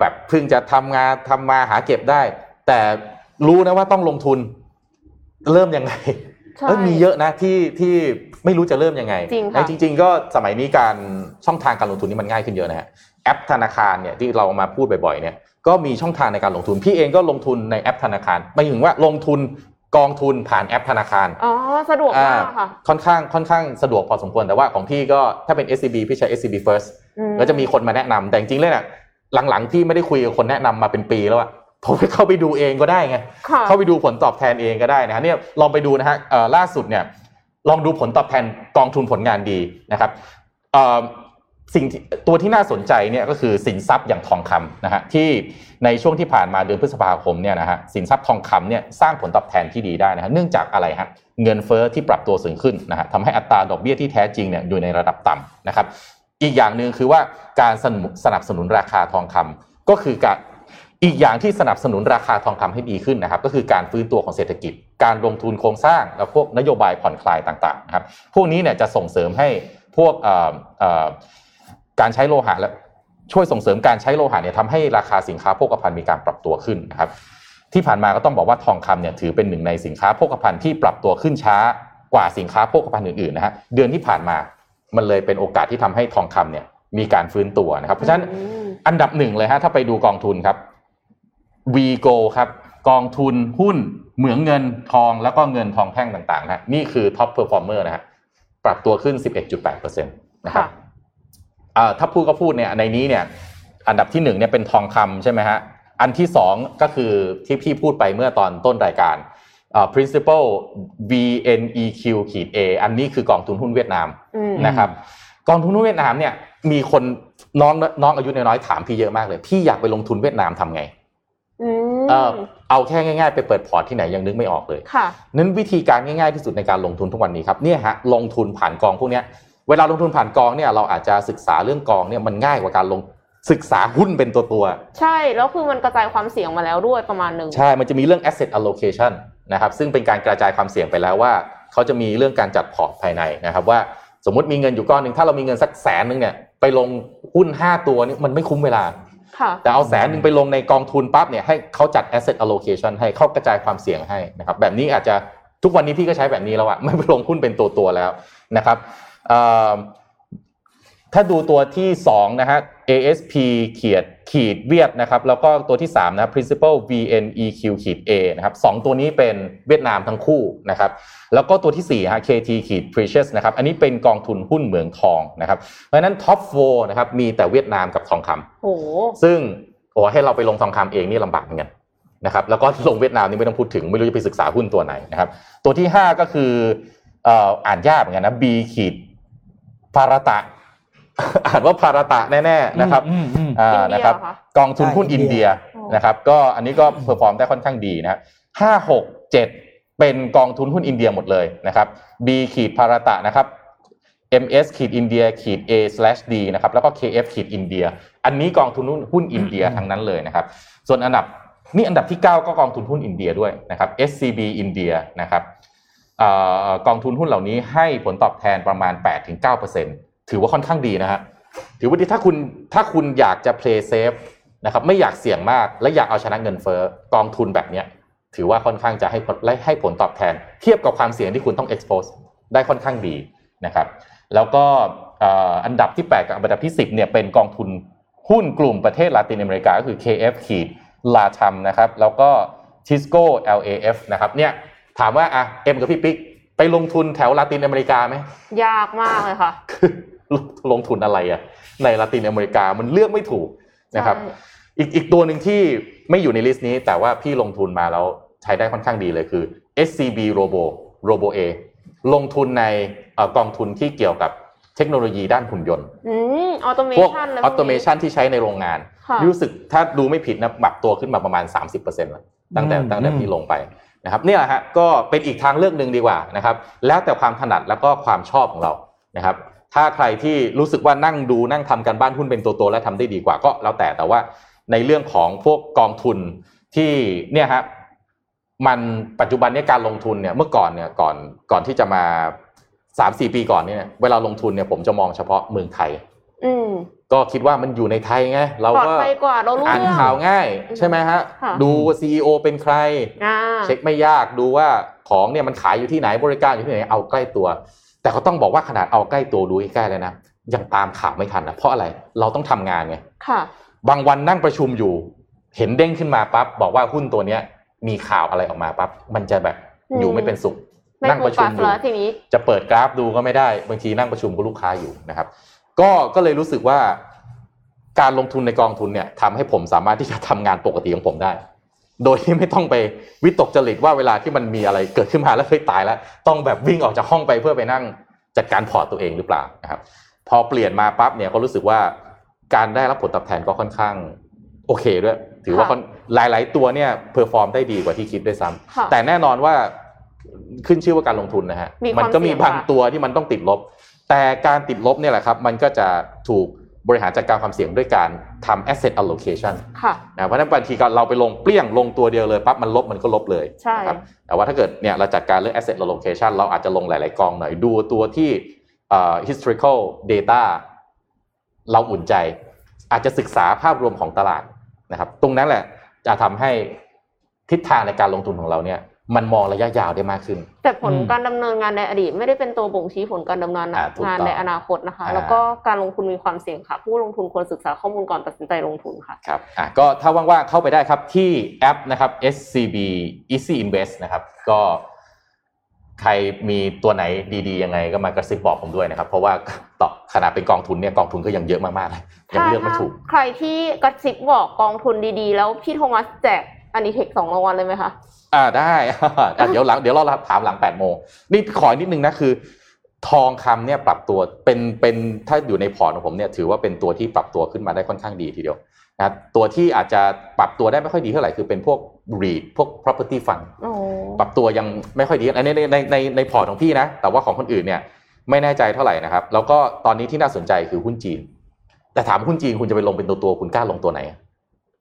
แบบเพิ่งจะทำงานทำมาหาเก็บได้แต่รู้นะว่าต้องลงทุนเริ่มยังไงมีเยอะนะที่ไม่รู้จะเริ่มยังไงจริงๆก็สมัยนี้การช่องทางการลงทุนนี่มันง่ายขึ้นเยอะนะฮะแอปธนาคารเนี่ยที่เรามาพูดบ่อยๆเนี่ยก็มีช่องทางในการลงทุนพี่เองก็ลงทุนในแอปธนาคารไม่ถึงว่าลงทุนกองทุนผ่านแอปธนาคารอ๋อสะดวกมากค่ะค่อนข้างสะดวกพอสมควรแต่ว่าของพี่ก็ถ้าเป็น SCB พี่ใช้ SCB First ก็จะมีคนมาแนะนำแต่จริงๆเลยน่ะหลังๆพี่ไม่ได้คุยกับคนแนะนำมาเป็นปีแล้วอ่ะผมเข้าไปดูเองก็ได้ไงเข้าไปดูผลตอบแทนเองก็ได้นะฮะเนี่ยลองไปดูนะฮะล่าสุดเนี่ยลองดูผลตอบแทนกองทุนผลงานดีนะครับสิ่งตัวที่น่าสนใจเนี่ยก็คือสินทรัพย์อย่างทองคำนะฮะที่ในช่วงที่ผ่านมาเดือนพฤษภาคมเนี่ยนะฮะสินทรัพย์ทองคำเนี่ยสร้างผลตอบแทนที่ดีได้นะฮะเนื่องจากอะไรฮะเงินเฟ้อที่ปรับตัวสูงขึ้นนะฮะทำให้อัตราดอกเบี้ยที่แท้จริงเนี่ยอยู่ในระดับต่ำนะครับอีกอย่างนึงคือว่าการสนับสนุนราคาทองคำก็คือการอีกอย่างที่สนับสนุนราคาทองคำให้ดีขึ้นนะครับก็คือการฟื้นตัวของเศรษฐกิจการลงทุนโครงสร้างและพวกนโยบายผ่อนคลายต่างๆนะครับพวกนี้เนี่ยจะส่งเสริมให้พวกการใช้โลหะและช่วยส่งเสริมการใช้โลหะเนี่ยทำให้ราคาสินค้าโภคภัณฑ์มีการปรับตัวขึ้นนะครับที่ผ่านมาก็ต้องบอกว่าทองคำเนี่ยถือเป็นหนึ่งในสินค้าโภคภัณฑ์ที่ปรับตัวขึ้นช้ากว่าสินค้าโภคภัณฑ์อื่นๆนะฮะเดือนที่ผ่านมามันเลยเป็นโอกาสที่ทำให้ทองคำเนี่ยมีการฟื้นตัวนะครับเพราะฉะนั้นอันดับหนึ่งเลยฮะถ้าไปดูกองทุนครับVGO ครับกองทุนหุ้นเหมืองเงินทองแล้วก็เงินทองแท่งต่างๆนะนี่คือท็อปเพอร์ฟอร์เมอร์นะฮะ ปรับตัวขึ้น 11.8% นะครับถ้าพูดก็พูดเนี่ยในนี้เนี่ยอันดับที่1เนี่ยเป็นทองคำใช่ไหมฮะอันที่2ก็คือที่พี่พูดไปเมื่อตอนต้นรายการprincipal VNEQ-A อันนี้คือกองทุนหุ้นเวียดนามนะครับกองทุนหุ้นเวียดนามเนี่ยมีคนน้องอายุน้อยๆถามพี่เยอะมากเลยพี่อยากไปลงทุนเวียดนามทำไงเอาแค่ง่ายๆไปเปิดพอร์ตที่ไหนยังนึกไม่ออกเลยนั้นวิธีการง่ายๆที่สุดในการลงทุนทุกวันนี้ครับเนี่ยฮะลงทุนผ่านกองพวกนี้เวลาลงทุนผ่านกองเนี่ยเราอาจจะศึกษาเรื่องกองเนี่ยมันง่ายกว่าการลงศึกษาหุ้นเป็นตัวๆใช่แล้วคือมันกระจายความเสี่ยงมาแล้วด้วยประมาณนึงใช่มันจะมีเรื่อง asset allocation นะครับซึ่งเป็นการกระจายความเสี่ยงไปแล้วว่าเขาจะมีเรื่องการจัดพอร์ตภายในนะครับว่าสมมติมีเงินอยู่ก้อนนึงถ้าเรามีเงินสักแสนนึงเนี่ยไปลงหุ้น5ตัวนี่มันไม่คุ้มเวลาแต่เอาแสนนึงไปลงในกองทุนปั๊บเนี่ยให้เขาจัด asset allocation ให้เขากระจายความเสี่ยงให้นะครับแบบนี้อาจจะทุกวันนี้พี่ก็ใช้แบบนี้แล้วอะไม่ไปลงหุ้นเป็นตัวๆแล้วนะครับถ้าดูตัวที่2นะฮะ ASP-Viet นะครับแล้วก็ตัวที่3นะ Principal VNEQ-A นะครับ2ตัวนี้เป็นเวียดนามทั้งคู่นะครับแล้วก็ตัวที่4ฮะ KT-Precious นะครับอันนี้เป็นกองทุนหุ้นเหมืองทองนะครับเพราะฉะนั้นท็อป4นะครับมีแต่เวียดนามกับทองคำโอ้ซึ่งโอ้ให้เราไปลงทองคำเองนี่ลำบากเหมือนกันนะครับแล้วก็ลงเวียดนามนี่ไม่ต้องพูดถึงไม่รู้จะไปศึกษาหุ้นตัวไหนนะครับตัวที่5ก็คืออ่านยากเหมือนกันนะ B-Parataอ่านว่าภารตะแน่ๆนะครับนะครับกองทุนหุ้นอินเดียนะครับก็อันนี้ก็เพอร์ฟอร์มได้ค่อนข้างดีนะฮะ5-6-7เป็นกองทุนหุ้นอินเดียหมดเลยนะครับ B-Parata นะครับ MS-India-A/D นะครับแล้วก็ KF-India อันนี้กองทุนหุ้นอินเดียทั้งนั้นเลยนะครับส่วนอันดับนี่อันดับที่9ก็กองทุนหุ้นอินเดียด้วยนะครับ SCB อินเดียนะครับกองทุนหุ้นเหล่านี้ให้ผลตอบแทนประมาณ 8-9%ถือว่าค่อนข้างดีนะฮะถือว่าดีถ้าคุณอยากจะ play safe นะครับไม่อยากเสี่ยงมากและอยากเอาชนะเงินเฟ้อกองทุนแบบเนี้ยถือว่าค่อนข้างจะให้ผลตอบแทนเทียบกับความเสี่ยงที่คุณต้อง expose ได้ค่อนข้างดีนะครับแล้วก็อันดับที่8กับอันดับที่10เนี่ยเป็นกองทุนหุ้นกลุ่มประเทศลาตินอเมริกาก็คือ KF-LATAM นะครับแล้วก็ Tisco LAF นะครับเนี่ยถามว่าอ่ะเอ็มกับพี่ปิ๊กไปลงทุนแถวลาตินอเมริกามั้ยยากมากเลยค่ะลงทุนอะไรอ่ะในลาตินอเมริกามันเลือกไม่ถูกนะครับอีกตัวนึงที่ไม่อยู่ในลิสต์นี้แต่ว่าพี่ลงทุนมาแล้วใช้ได้ค่อนข้างดีเลยคือ SCB Robo A ลงทุนในกองทุนที่เกี่ยวกับเทคโนโลยีด้านหุ่นยนต์ออโตเมชั่นแล้วออโตเมชั่นที่ใช้ในโรงงานรู้สึกถ้าดูไม่ผิดนะปรับตัวขึ้นมาประมาณ 30% แล้วตั้งแต่พี่ลงไปนะครับเนี่ยฮะก็เป็นอีกทางเลือกนึงดีกว่านะครับแล้วแต่ความถนัดแล้วก็ความชอบของเรานะครับถ้าใครที่รู้สึกว่านั่งทำการบ้านหุ้นเป็นตัวๆและทำได้ดีกว่าก็แล้วแต่ว่าในเรื่องของพวกกองทุนที่เนี่ยฮะมันปัจจุบันเนี่ยการลงทุนเนี่ยเมื่อก่อนเนี่ยก่อนที่จะมา 3-4 ปีก่อนเนี่ยเวลาลงทุนเนี่ยผมจะมองเฉพาะเมืองไทยก็คิดว่ามันอยู่ในไทยไงเราก็อ่านข่าวง่ายใช่ไหมฮะดู CEO เป็นใครเช็คไม่ยากดูว่าของเนี่ยมันขายอยู่ที่ไหนบริการอยู่ที่ไหนเอาใกล้ตัวแต่เขาต้องบอกว่าขนาดเอาใกล้ตัวดูใกล้เลยนะยังตามข่าวไม่ทันนะเพราะอะไรเราต้องทำงานไงบางวันนั่งประชุมอยู่เห็นเด้งขึ้นมาปั๊บบอกว่าหุ้นตัวนี้มีข่าวอะไรออกมาปั๊บมันจะแบบอยู่ไม่เป็นสุขนั่งประชุมอยู่จะเปิดกราฟดูก็ไม่ได้บางทีนั่งประชุมกับลูกค้าอยู่นะครับก็เลยรู้สึกว่าการลงทุนในกองทุนเนี่ยทำให้ผมสามารถที่จะทำงานปกติของผมได้โดยที่ไม่ต้องไปวิตกจริตว่าเวลาที่มันมีอะไรเกิดขึ้นมาแล้วเคยตายแล้วต้องแบบวิ่งออกจากห้องไปเพื่อไปนั่งจัดการพอร์ตตัวเองหรือเปล่านะครับพอเปลี่ยนมาปั๊บเนี่ยก็รู้สึกว่าการได้รับผลตอบแทนก็ค่อนข้างโอเคด้วยถือว่าหลายๆตัวเนี่ยเพอร์ฟอร์มได้ดีกว่าที่คิดด้วยซ้ำแต่แน่นอนว่าขึ้นชื่อว่าการลงทุนนะฮะมันก็มีบางตัวที่มันต้องติดลบแต่การติดลบเนี่ยแหละครับมันก็จะถูกบริหารจัดการความเสี่ยงด้วยการทำ asset allocation ค่ะนะเพราะฉะนั้นบางทีเราไปลงเปรี้ยงลงตัวเดียวเลยปั๊บมันลบมันก็ลบเลยใช่ครับแต่ว่าถ้าเกิดเนี่ยเราจัดการเรื่อง asset allocation เราอาจจะลงหลายๆกองหน่อยดูตัวที่historical data เราอุ่นใจอาจจะศึกษาภาพรวมของตลาดนะครับตรงนั้นแหละจะทำให้ทิศทางในการลงทุนของเราเนี่ยมันมองระยะยาวได้มากขึ้นแต่ผลการดำเนินงานในอดีตไม่ได้เป็นตัวบ่งชี้ผลการดำเนินงานในอนาคตนะคะแล้วก็การลงทุนมีความเสี่ยงค่ะผู้ลงทุนควรศึกษาข้อมูลก่อนตัดสินใจลงทุนค่ะครับก็ถ้าว่างๆเข้าไปได้ครับที่แอปนะครับ SCB Easy Invest นะครับก็ ใครมีตัวไหนดีๆยังไงก็มากระซิบบอกผมด้วยนะครับเพราะว่าต่อขนาดเป็นกองทุนเนี่ยกองทุนก็ยังเยอะมากๆเลยยังเลือกไม่ถูกใครที่กระซิบบอกกองทุนดีๆแล้วพี่โทมัสแจกAnitech 2รางวัลเลยไหมคะได้เดี๋ยวเราถามหลัง 8 โมงนี่ขอนิดนึงนะคือทองคำเนี่ยปรับตัวเป็นถ้าอยู่ในพอร์ตของผมเนี่ยถือว่าเป็นตัวที่ปรับตัวขึ้นมาได้ค่อนข้างดีทีเดียวนะตัวที่อาจจะปรับตัวได้ไม่ค่อยดีเท่าไหร่คือเป็นพวก REIT พวก property fund ปรับตัวยังไม่ค่อยดีอันนี้ในพอร์ตของพี่นะแต่ว่าของคนอื่นเนี่ยไม่แน่ใจเท่าไหร่นะครับแล้วก็ตอนนี้ที่น่าสนใจคือหุ้นจีนแต่ถามหุ้นจีนคุณจะไปลงเป็นตัวคุณกล้าลงตัวไหน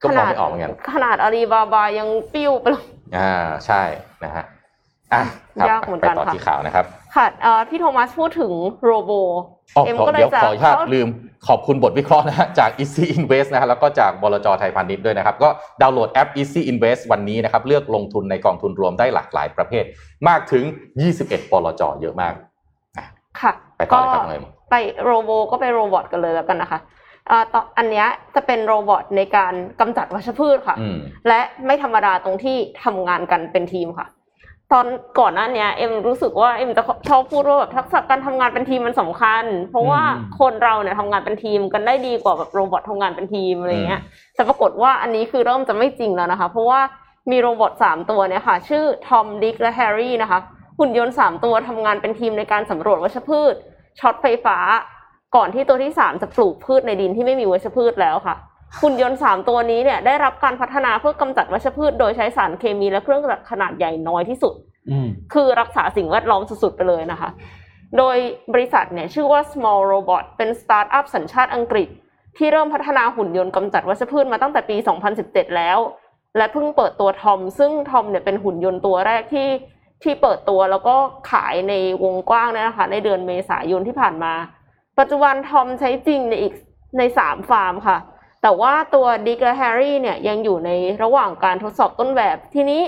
ก็มองไม่ออกเหมือนกันขนาดอาลีบาบายังปิ้วไปแล้วใช่นะฮะยากเหมือนกันค่ะไปต่อที่ข่าวนะครับค่ะพี่โทมัสพูดถึงโรโบเอ็มก็เลยจะขออนุญาตลืมขอบคุณบทวิเคราะห์นะฮะจาก Easy Invest นะฮะแล้วก็จากบลจ.ไทยพาณิชย์ด้วยนะครับก็ดาวน์โหลดแอป Easy Invest วันนี้นะครับเลือกลงทุนในกองทุนรวมได้หลากหลายประเภทมากถึง21บลจ.เยอะมากค่ะไปต่อเลยครับไปโรโบก็ไปโรบอทกันเลยแล้วกันนะคะอันเนี้ยจะเป็นโรบอทในการกำจัดวัชพืชค่ะและไม่ธรรมดาตรงที่ทำงานกันเป็นทีมค่ะตอนก่อนหน้านี้เอ็มรู้สึกว่าเอ็มจะชอบพูดว่าแบบทักษะการทำงานเป็นทีมมันสำคัญเพราะว่าคนเราเนี่ยทำงานเป็นทีมกันได้ดีกว่าแบบโรบอททำงานเป็นทีมอะไรเงี้ยแต่ปรากฏว่าอันนี้คือเริ่มจะไม่จริงแล้วนะคะเพราะว่ามีโรบอท3ตัวเนี่ยค่ะชื่อทอมดิกและแฮร์รี่นะคะหุ่นยนต์3ตัวทำงานเป็นทีมในการสำรวจวัชพืชช็อตไฟฟ้าก่อนที่ตัวที่3จะปลูกพืชในดินที่ไม่มีวัชพืชแล้วค่ะหุ่นยนต์3ตัวนี้เนี่ยได้รับการพัฒนาเพื่อกำจัดวัชพืชโดยใช้สารเคมีและเครื่องจักรขนาดใหญ่น้อยที่สุดคือรักษาสิ่งแวดล้อมสุดๆไปเลยนะคะโดยบริษัทเนี่ยชื่อว่า Small Robot เป็นสตาร์ทอัพสัญชาติอังกฤษที่เริ่มพัฒนาหุ่นยนต์กำจัดวัชพืชมาตั้งแต่ปี 2017 แล้วและเพิ่งเปิดตัวทอมซึ่งทอมเนี่ยเป็นหุ่นยนต์ตัวแรกที่เปิดตัวแล้วก็ขายในวงกว้างนะคะในเดือนเมษายนที่ผ่านมาปัจจุบันทอมใช้จริงใน3ฟาร์มค่ะแต่ว่าตัวดิกและแฮร์รี่เนี่ยยังอยู่ในระหว่างการทดสอบต้นแบบทีนี้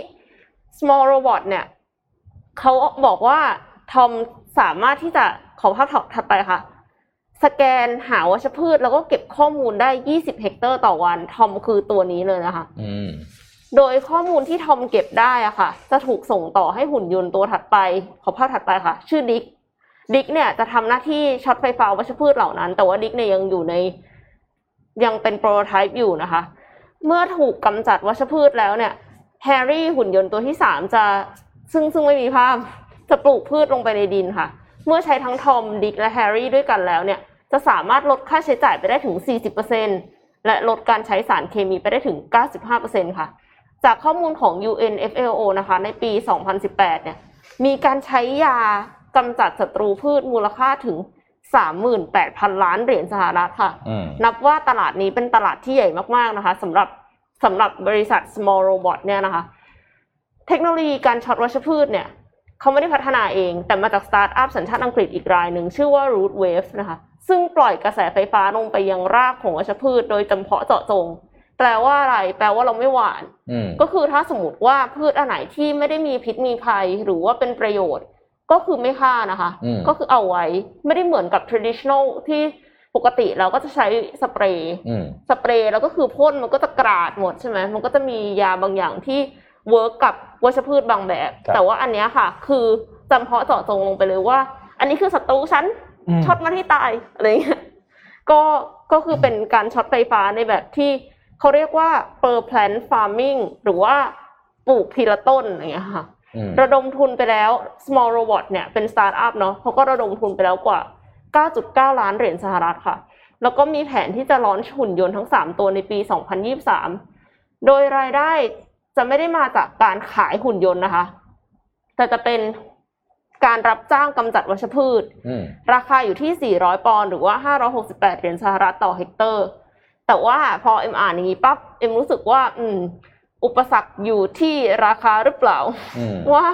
Small Robot เนี่ยเขาบอกว่าทอมสามารถที่จะขอภาพถัดไปค่ะสแกนหาวัชพืชแล้วก็เก็บข้อมูลได้20เฮกเตอร์ต่อวันทอมคือตัวนี้เลยนะคะโดยข้อมูลที่ทอมเก็บได้อ่ะค่ะจะถูกส่งต่อให้หุ่นยนต์ตัวถัดไปขอภาพถัดไปค่ะชื่อดิกเนี่ยจะทำหน้าที่ช็อตไฟฟ้าวัชพืชเหล่านั้นแต่ว่าดิกเนี่ยยังเป็นโปรโตไทป์อยู่นะคะเมื่อถูกกำจัดวัชพืชแล้วเนี่ยแฮร์รี่หุ่นยนต์ตัวที่3จะซึ่งไม่มีภาพจะปลูกพืชลงไปในดินค่ะเมื่อใช้ทั้งทอมดิกและแฮร์รี่ด้วยกันแล้วเนี่ยจะสามารถลดค่าใช้จ่ายไปได้ถึง 40% และลดการใช้สารเคมีไปได้ถึง 95% ค่ะจากข้อมูลของ UNFLO นะคะในปี 2018 เนี่ยมีการใช้ยากำจัดศัตรูพืชมูลค่าถึง 38,000 ล้านเหรียญสหรัฐค่ะนับว่าตลาดนี้เป็นตลาดที่ใหญ่มากๆนะคะสำหรับบริษัท Small Robot เนี่ยนะคะเทคโนโลยีการช็อตวัชพืชเนี่ยเขาไม่ได้พัฒนาเองแต่มาจากสตาร์ทอัพสัญชาติอังกฤษอีกรายหนึ่งชื่อว่า Rootwave นะคะซึ่งปล่อยกระแสไฟฟ้าลงไปยังรากของวัชพืชโดยจำเพาะเจาะจงแปลว่าอะไรแปลว่าเราไม่หวานก็คือถ้าสมมติว่าพืชอันไหนที่ไม่ได้มีพิษมีภัยหรือว่าเป็นประโยชน์ก็คือไม่ฆ่านะคะก็คือเอาไว้ไม่ได้เหมือนกับ traditional ที่ปกติเราก็จะใช้สเปรย์แล้วก็คือพ่นมันก็จะกราดหมดใช่ไหมมันก็จะมียาบางอย่างที่เวิร์กกับวัชพืชบางแบบแต่ว่าอันเนี้ยค่ะคือจำเพาะเจาะจงลงไปเลยว่าอันนี้คือศัตรูฉันช็อตมาที่ตายอะไรเงี้ยก็คือเป็นการช็อตไฟฟ้าในแบบที่เขาเรียกว่า per plant farming หรือว่าปลูกทีละต้นอะไรเงี้ยค่ะระดมทุนไปแล้ว Small Robot เนี่ยเป็นสตาร์ทอัพเนาะเขาก็ระดมทุนไปแล้วกว่า 9.9 ล้านเหรียญสหรัฐค่ะแล้วก็มีแผนที่จะลอนช์หุ่นยนต์ทั้ง3ตัวในปี 2023โดยรายได้จะไม่ได้มาจากการขายหุ่นยนต์นะคะแต่จะเป็นการรับจ้างกำจัดวัชพืชราคาอยู่ที่400ปอนด์หรือว่า568เหรียญสหรัฐต่อเฮกเตอร์แต่ว่าพอเอ็มอ่านอย่างนี้ปั๊บเอ็มรู้สึกว่าอุปสรรคอยู่ที่ราคาหรือเปล่าว่า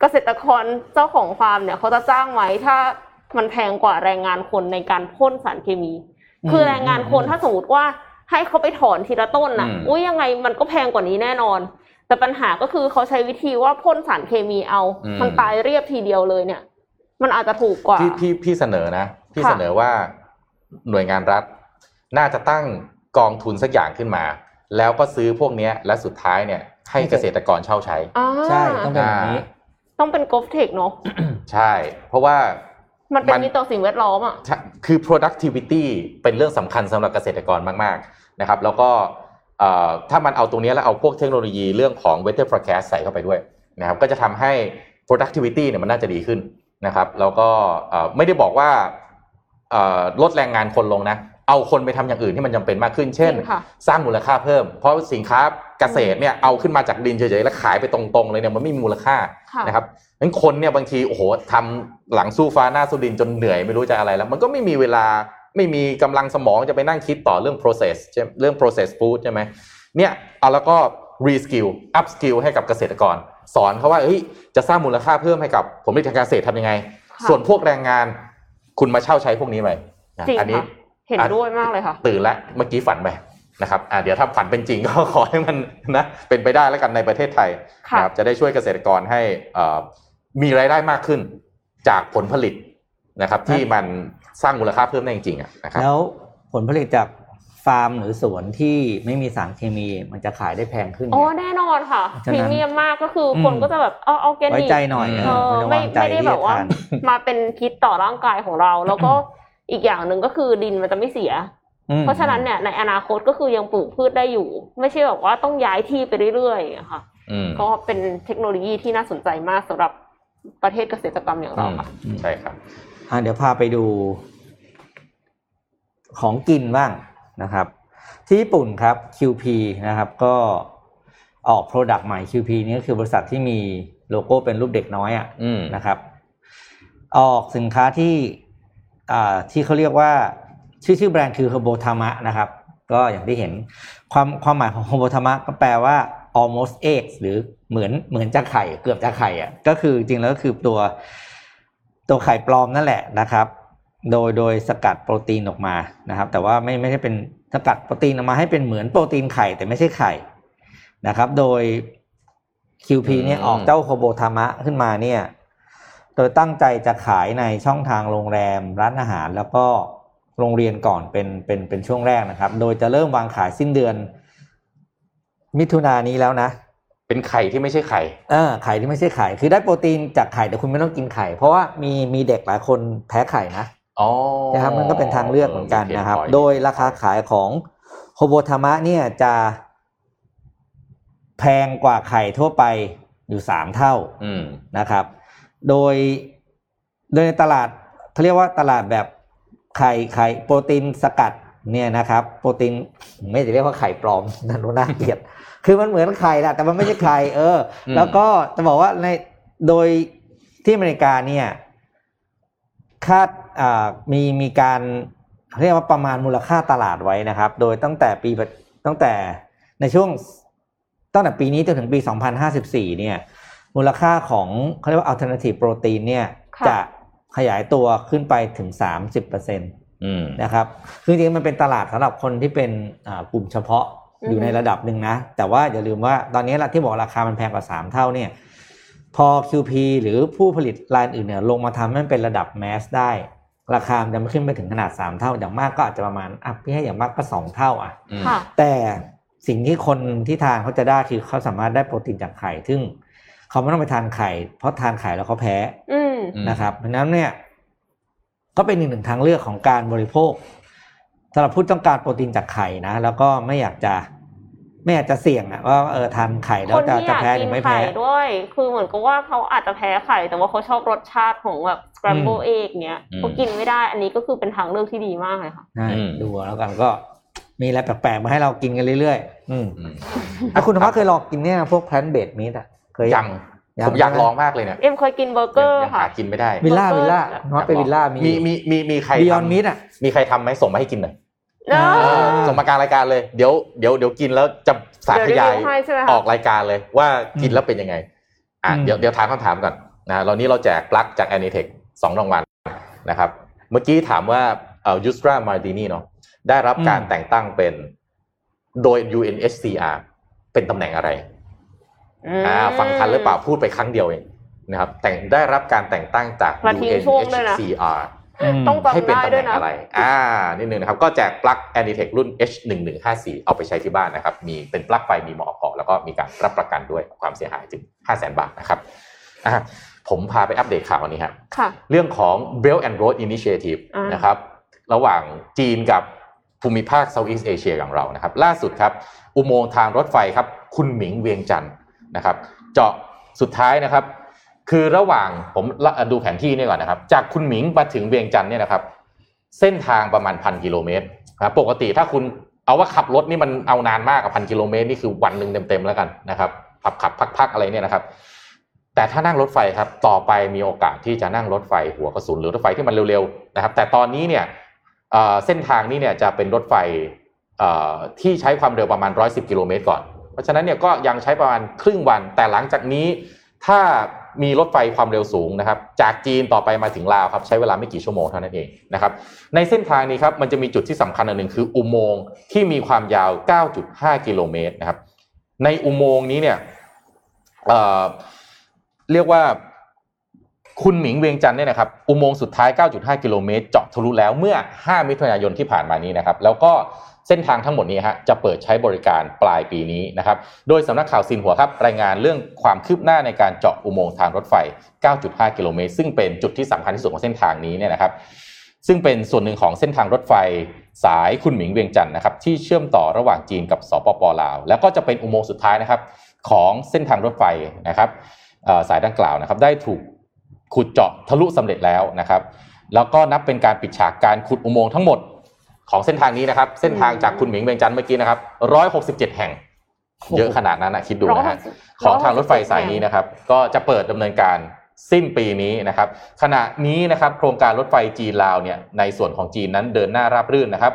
เกษตรกรเจ้าของฟาร์มเนี่ยเขาจะจ้างไว้ถ้ามันแพงกว่าแรงงานคนในการพ่นสารเคมีคือแรงงานคนถ้าสมมติว่าให้เขาไปถอนทีละต้นน่ะอุ้ยยังไงมันก็แพงกว่านี้แน่นอนแต่ปัญหาก็คือเขาใช้วิธีว่าพ่นสารเคมีเอามันตายเรียบทีเดียวเลยเนี่ยมันอาจจะถูกกว่าพี่เสนอนะพี่เสนอว่าหน่วยงานรัฐน่าจะตั้งกองทุนสักอย่างขึ้นมาแล้วก็ซื้อพวกนี้และสุดท้ายเนี่ยให้เกษตรกรเช่าใช้ใช่ต้องเป็นแบบนี้ ต้องเป็นกอล์ฟเทคเนาะ ใช่เพราะว่ามันเป็นมิตรต่อสิ่งแวดล้อมอ่ะคือ productivity เป็นเรื่องสำคัญสำหรับเกษตรกรมากๆนะครับแล้วก็ถ้ามันเอาตรงนี้แล้วเอาพวกเทคโนโลยีเรื่องของ weather forecast ใส่เข้าไปด้วยนะครับก็จะทำให้ productivity เนี่ยมันน่าจะดีขึ้นนะครับแล้วก็ไม่ได้บอกว่าลดแรงงานคนลงนะเอาคนไปทำอย่างอื่นที่มันจำเป็นมากขึ้นเช่นสร้างมูลค่าเพิ่มเพราะสินค้าเกษตรเนี่ยเอาขึ้นมาจากดินเฉยๆแล้วขายไปตรงๆเลยเนี่ยมันไม่มีมูลค่านะครับงั้นคนเนี่ยบางทีโอ้โหทำหลังสู้ฟ้าหน้าสู้ดินจนเหนื่อยไม่รู้จะอะไรแล้วมันก็ไม่มีเวลาไม่มีกำลังสมองจะไปนั่งคิดต่อเรื่อง process ใช่เรื่อง process food ใช่ไหมเนี่ยเอาแล้วก็ reskill upskill ให้กับเกษตรกรสอนเขาว่าเฮ้ยจะสร้างมูลค่าเพิ่มให้กับผลผลิตทางการเกษตรทำยังไงส่วนพวกแรงงานคุณมาเช่าใช้พวกนี้ไหมอันนี้เห็นด้วยมากเลยค่ะตื่นแล้วเมื่อกี้ฝันไปนะครับเดี๋ยวถ้าฝันเป็นจริงก็ขอให้มันนะเป็นไปได้แล้วกันในประเทศไทยนะครับจะได้ช่วยเกษตรกรให้มีรายได้มากขึ้นจากผลผลิตนะครับที่มันสร้างมูลค่าเพิ่มได้จริงๆนะครับแล้วผลผลิตจากฟาร์มหรือสวนที่ไม่มีสารเคมีมันจะขายได้แพงขึ้นโอ้แน่นอนค่ะพรีเมียมมากก็คือคนก็จะแบบเอาออร์แกนิกไว้ใจหน่อยไม่ได้แบบว่ามาเป็นพิษต่อร่างกายของเราแล้วก็อีกอย่างหนึ่งก็คือดินมันจะไม่เสียเพราะฉะนั้นเนี่ยในอนาคตก็คือยังปลูกพืชได้อยู่ไม่ใช่แบบว่าต้องย้ายที่ไปเรื่อยๆค่ะก็เป็นเทคโนโลยีที่น่าสนใจมากสำหรับประเทศเกษตรกรรมอย่างเราค่ะใช่ครับเดี๋ยวพาไปดูของกินบ้างนะครับที่ญี่ปุ่นครับ QP นะครับก็ออก product ใหม่ QP นี่ก็คือบริษัทที่มีโลโก้เป็นรูปเด็กน้อยอ่ะนะครับออกสินค้าที่เขาเรียกว่าชื่อแบรนด์คือ Hobotama นะครับก็อย่างที่เห็นความหมายของ Hobotama ก็แปลว่า almost eggs หรือเหมือนจะไข่เกือบจะไข่อ่ะก็คือจริงแล้วก็คือตัวไข่ปลอมนั่นแหละนะครับโดยสกัดโปรตีนออกมานะครับแต่ว่าไม่ได้เป็นสกัดโปรตีนออกมาให้เป็นเหมือนโปรตีนไข่แต่ไม่ใช่ไข่นะครับโดย QP เนี่ยออกเจ้า Hobotama ขึ้นมาเนี่ยโดยตั้งใจจะขายในช่องทางโรงแรมร้านอาหารแล้วก็โรงเรียนก่อนเป็นช่วงแรกนะครับโดยจะเริ่มวางขายสิ้นเดือนมิถุนายนนี้แล้วนะเป็นไข่ที่ไม่ใช่ไข่ไข่ที่ไม่ใช่ไข่คือได้โปรตีนจากไข่แต่คุณไม่ต้องกินไข่เพราะว่ามีเด็กหลายคนแพ้ไข่นะนะครับมันก็เป็นทางเลือกเหมือนกันนะครับโดยราคาขายของโฮโบทามะเนี่ยจะแพงกว่าไข่ทั่วไปอยู่3เท่านะครับโดยในตลาดเขาเรียกว่าตลาดแบบไข่โปรตีนสกัดเนี่ยนะครับโปรตีนไม่ได้เรียกว่าไข่ปลอมนั่นน่าเกลียดคือมันเหมือนไข่แหละแต่มันไม่ใช่ไข่แล้วก็จะบอกว่าในโดยที่อเมริกาเนี่ยคาดมีการเรียกว่าประมาณมูลค่าตลาดไว้นะครับโดยตั้งแต่ปีนี้จนถึงปี2054เนี่ยมูลค่าของเขาเรียกว่า alternative protein เนี่ยจะขยายตัวขึ้นไปถึง 30% นะครับคือจริงๆมันเป็นตลาดสำหรับคนที่เป็นกลุ่มเฉพาะอยู่ในระดับหนึ่งนะแต่ว่าอย่าลืมว่าตอนนี้ที่บอกราคามันแพงกว่า3เท่าเนี่ยพอ QP หรือผู้ผลิตรายอื่นเนี่ยลงมาทำให้มันเป็นระดับแมสได้ราคามันจะไม่ขึ้นไปถึงขนาด3เท่าอย่างมากก็อาจจะประมาณพี่ให้อย่างมากก็2เท่าอ่ะแต่สิ่งที่คนที่ทานเขาจะได้คือเขาสามารถได้โปรตีนจากไข่ซึ่งเขาไม่ต้องไปทานไข่เพราะทานไข่แล้วเขาแพ้นะครับเพราะฉะนั้นเนี่ยก็เป็นหนึ่งทางเลือกของการบริโภคสำหรับผู้ต้องการโปรตีนจากไข่นะแล้วก็ไม่อยากจะเสี่ยงอ่ะว่าทานไข่แล้วจะแพ้หรือไม่แพ้ด้วยคือเหมือนกับว่าเขาอาจจะแพ้ไข่แต่ว่าเขาชอบรสชาติของแบบสแครมเบิลเอ็กเนี้ยเขากินไม่ได้อันนี้ก็คือเป็นทางเลือกที่ดีมากเลยค่ะดูแล้วกันก็มีอะไรแปลกๆมาให้เรากินกันเรื่อยๆคุณธรรมะเคยลองกินเนี่ยพวกแพลนเบดมีดอ่ะยังผมอยากลองมากเลยเนี่ยเคยกินเบอร์เกอร์ค่ะกินไม่ได้วิลล่าน้อยไปวิลล่ามีใครบิยอนด์มิดอ่ะมีใครทำไหมส่งมาให้กินหน่อยส่งมากลางรายการเลยเดี๋ยวกินแล้วจะสาธยายออกรายการเลยว่ากินแล้วเป็นยังไงเดี๋ยวถามคำถามก่อนนะตอนนี้เราแจกปลั๊กจาก Anitech 2รางวัลนะครับเมื่อกี้ถามว่ายูสตรามาร์ตินี่เนาะได้รับการแต่งตั้งเป็นโดย UNHCR เป็นตำแหน่งอะไรฟังทันหรือเปล่าพูดไปครั้งเดียวเองนะครับแต่งได้รับการแต่งตั้งจาก UNHCR ต้องจำได้ด้วยนะอะไรนิดนึงนะครับก็แจกปลั๊ก Anitech รุ่น H1154 เอาไปใช้ที่บ้านนะครับมีเป็นปลั๊กไฟมีหม้อออกแล้วก็มีการรับประกันด้วยความเสียหายถึง 500,000 บาทนะครับ ผมพาไปอัปเดตข่าวนี้ครับเรื่องของ Belt and Road Initiative นะครับระหว่างจีนกับภูมิภาค Southeast Asia ของเรานะครับล่าสุดครับอุโมงค์ทางรถไฟครับคุณหมิงเวียงจันทร์นะครับเจาะสุดท้ายนะครับคือระหว่างผมดูแผนที่นี่ก่อนนะครับจากคุณหมิงมาถึงเวียงจันทร์เนี่ยนะครับเส้นทางประมาณ 1,000 กิโลเมตรนะปกติถ้าคุณเอาว่าขับรถนี่มันเอานานมากกับ 1,000 กิโลเมตรนี่คือวันนึงเต็มๆแล้วกันนะครับขับพักๆอะไรเนี่ยนะครับแต่ถ้านั่งรถไฟครับต่อไปมีโอกาสที่จะนั่งรถไฟหัวกระสุนหรือรถไฟที่มันเร็วๆนะครับแต่ตอนนี้เนี่ยเส้นทางนี้เนี่ยจะเป็นรถไฟที่ใช้ความเร็วประมาณ110 กิโลเมตรก่อนเพราะฉะนั้นเนี่ยก็ยังใช้ประมาณครึ่งวันแต่หลังจากนี้ถ้ามีรถไฟความเร็วสูงนะครับจากจีนต่อไปมาถึงลาวครับใช้เวลาไม่กี่ชั่วโมงเท่านั้นเองนะครับในเส้นทางนี้ครับมันจะมีจุดที่สำคัญอันหนึ่งคืออุโมงค์ที่มีความยาว 9.5 กิโลเมตรนะครับในอุโมงค์นี้เนี่ยเรียกว่าคุณหมิงเวียงจันทร์เนี่ยนะครับอุโมงค์สุดท้าย 9.5 กิโลเมตรเจาะทะลุแล้วเมื่อ 5 มิถุนายนที่ผ่านมานี้นะครับแล้วก็เส้นทางทั้งหมดนี้ฮะจะเปิดใช้บริการปลายปีนี้นะครับโดยสำนักข่าวซินหัวครับรายงานเรื่องความคืบหน้าในการเจาะอุโมงค์ทางรถไฟ 9.5 กิโลเมตรซึ่งเป็นจุดที่สำคัญที่สุดของเส้นทางนี้เนี่ยนะครับซึ่งเป็นส่วนหนึ่งของเส้นทางรถไฟสายคุณหมิงเวียงจันทร์นะครับที่เชื่อมต่อระหว่างจีนกับสปป.ลาวแล้วก็จะเป็นอุโมงค์สุดท้ายนะครับของเส้นทางรถไฟนะครับสายดังกล่าวนะครับได้ถูกขุดเจาะทะลุสำเร็จแล้วนะครับแล้วก็นับเป็นการปิดฉากการขุดอุโมงค์ทั้งหมดของเส้นทางนี้นะครับเส้นทางจากคุณหมิงเวียงจันทร์เมื่อกี้นะครับ167แห่งเยอะขนาดนั้นนะคิดดูนะฮะของทางรถไฟสายนี้นะครับก็จะเปิดดำเนินการสิ้นปีนี้นะครับขณะนี้นะครับโครงการรถไฟจีนลาวเนี่ยในส่วนของจีนนั้นเดินหน้าราบรื่นนะครับ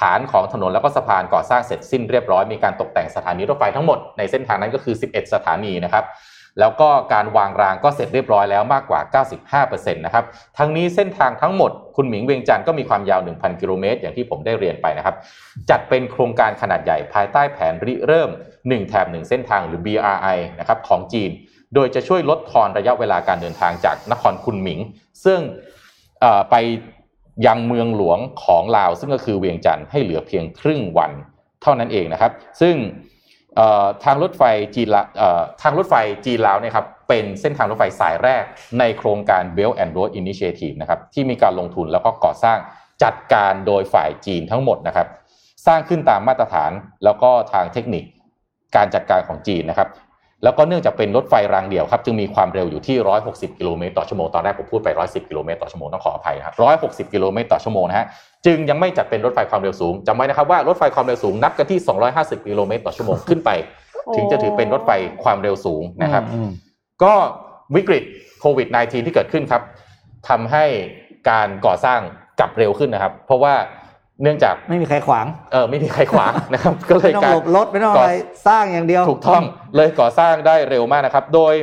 ฐานของถนนแล้วก็สะพานก่อสร้างเสร็จสิ้นเรียบร้อยมีการตกแต่งสถานีรถไฟทั้งหมดในเส้นทางนั้นก็คือ11สถานีนะครับแล้วก็การวางรางก็เสร็จเรียบร้อยแล้วมากกว่า 95% นะครับทั้งนี้เส้นทางทั้งหมดคุณหมิงเวียงจันทร์ก็มีความยาว 1,000 กิโลเมตรอย่างที่ผมได้เรียนไปนะครับจัดเป็นโครงการขนาดใหญ่ภายใต้แผนริเริ่ม1แถบ1เส้นทางหรือ BRI นะครับของจีนโดยจะช่วยลดทอนระยะเวลาการเดินทางจากนครคุนหมิงซึ่งไปยังเมืองหลวงของลาวซึ่งก็คือเวียงจันทร์ให้เหลือเพียงครึ่งวันเท่านั้นเองนะครับซึ่งทางรถไฟจีนลาวเนี่ยครับเป็นเส้นทางรถไฟสายแรกในโครงการ Belt and Road Initiative นะครับที่มีการลงทุนแล้วก็ก่อสร้างจัดการโดยฝ่ายจีนทั้งหมดนะครับสร้างขึ้นตามมาตรฐานแล้วก็ทางเทคนิคการจัดการของจีนนะครับแล้วก็เนื่องจากเป็นรถไฟรางเดี่ยวครับจึงมีความเร็วอยู่ที่160กิโลเมตรต่อชั่วโมงตอนแรกผมพูดไป110กิโลเมตรต่อชั่วโมงต้องขออภัยนะครับ160กิโลเมตรต่อชั่วโมงนะฮะจึงยังไม่จัดเป็นรถไฟความเร็วสูงจำไว้นะครับว่ารถไฟความเร็วสูงนับกันที่250กิโลเมตรต่อชั่วโมงขึ้นไปถึงจะถือเป็นรถไฟความเร็วสูงนะครับก็วิกฤตโควิด -19 ที่เกิดขึ้นครับทำให้การก่อสร้างกลับเร็วขึ้นนะครับเพราะว่าเนื่องจากไม่มีใครขวางไม่มีใครขวางนะครับก็เลยการรถไม่ต้องอะไรสร้างอย่างเดียวถูกต้องเลยก่อสร้างได้เร็วมากนะครับโดย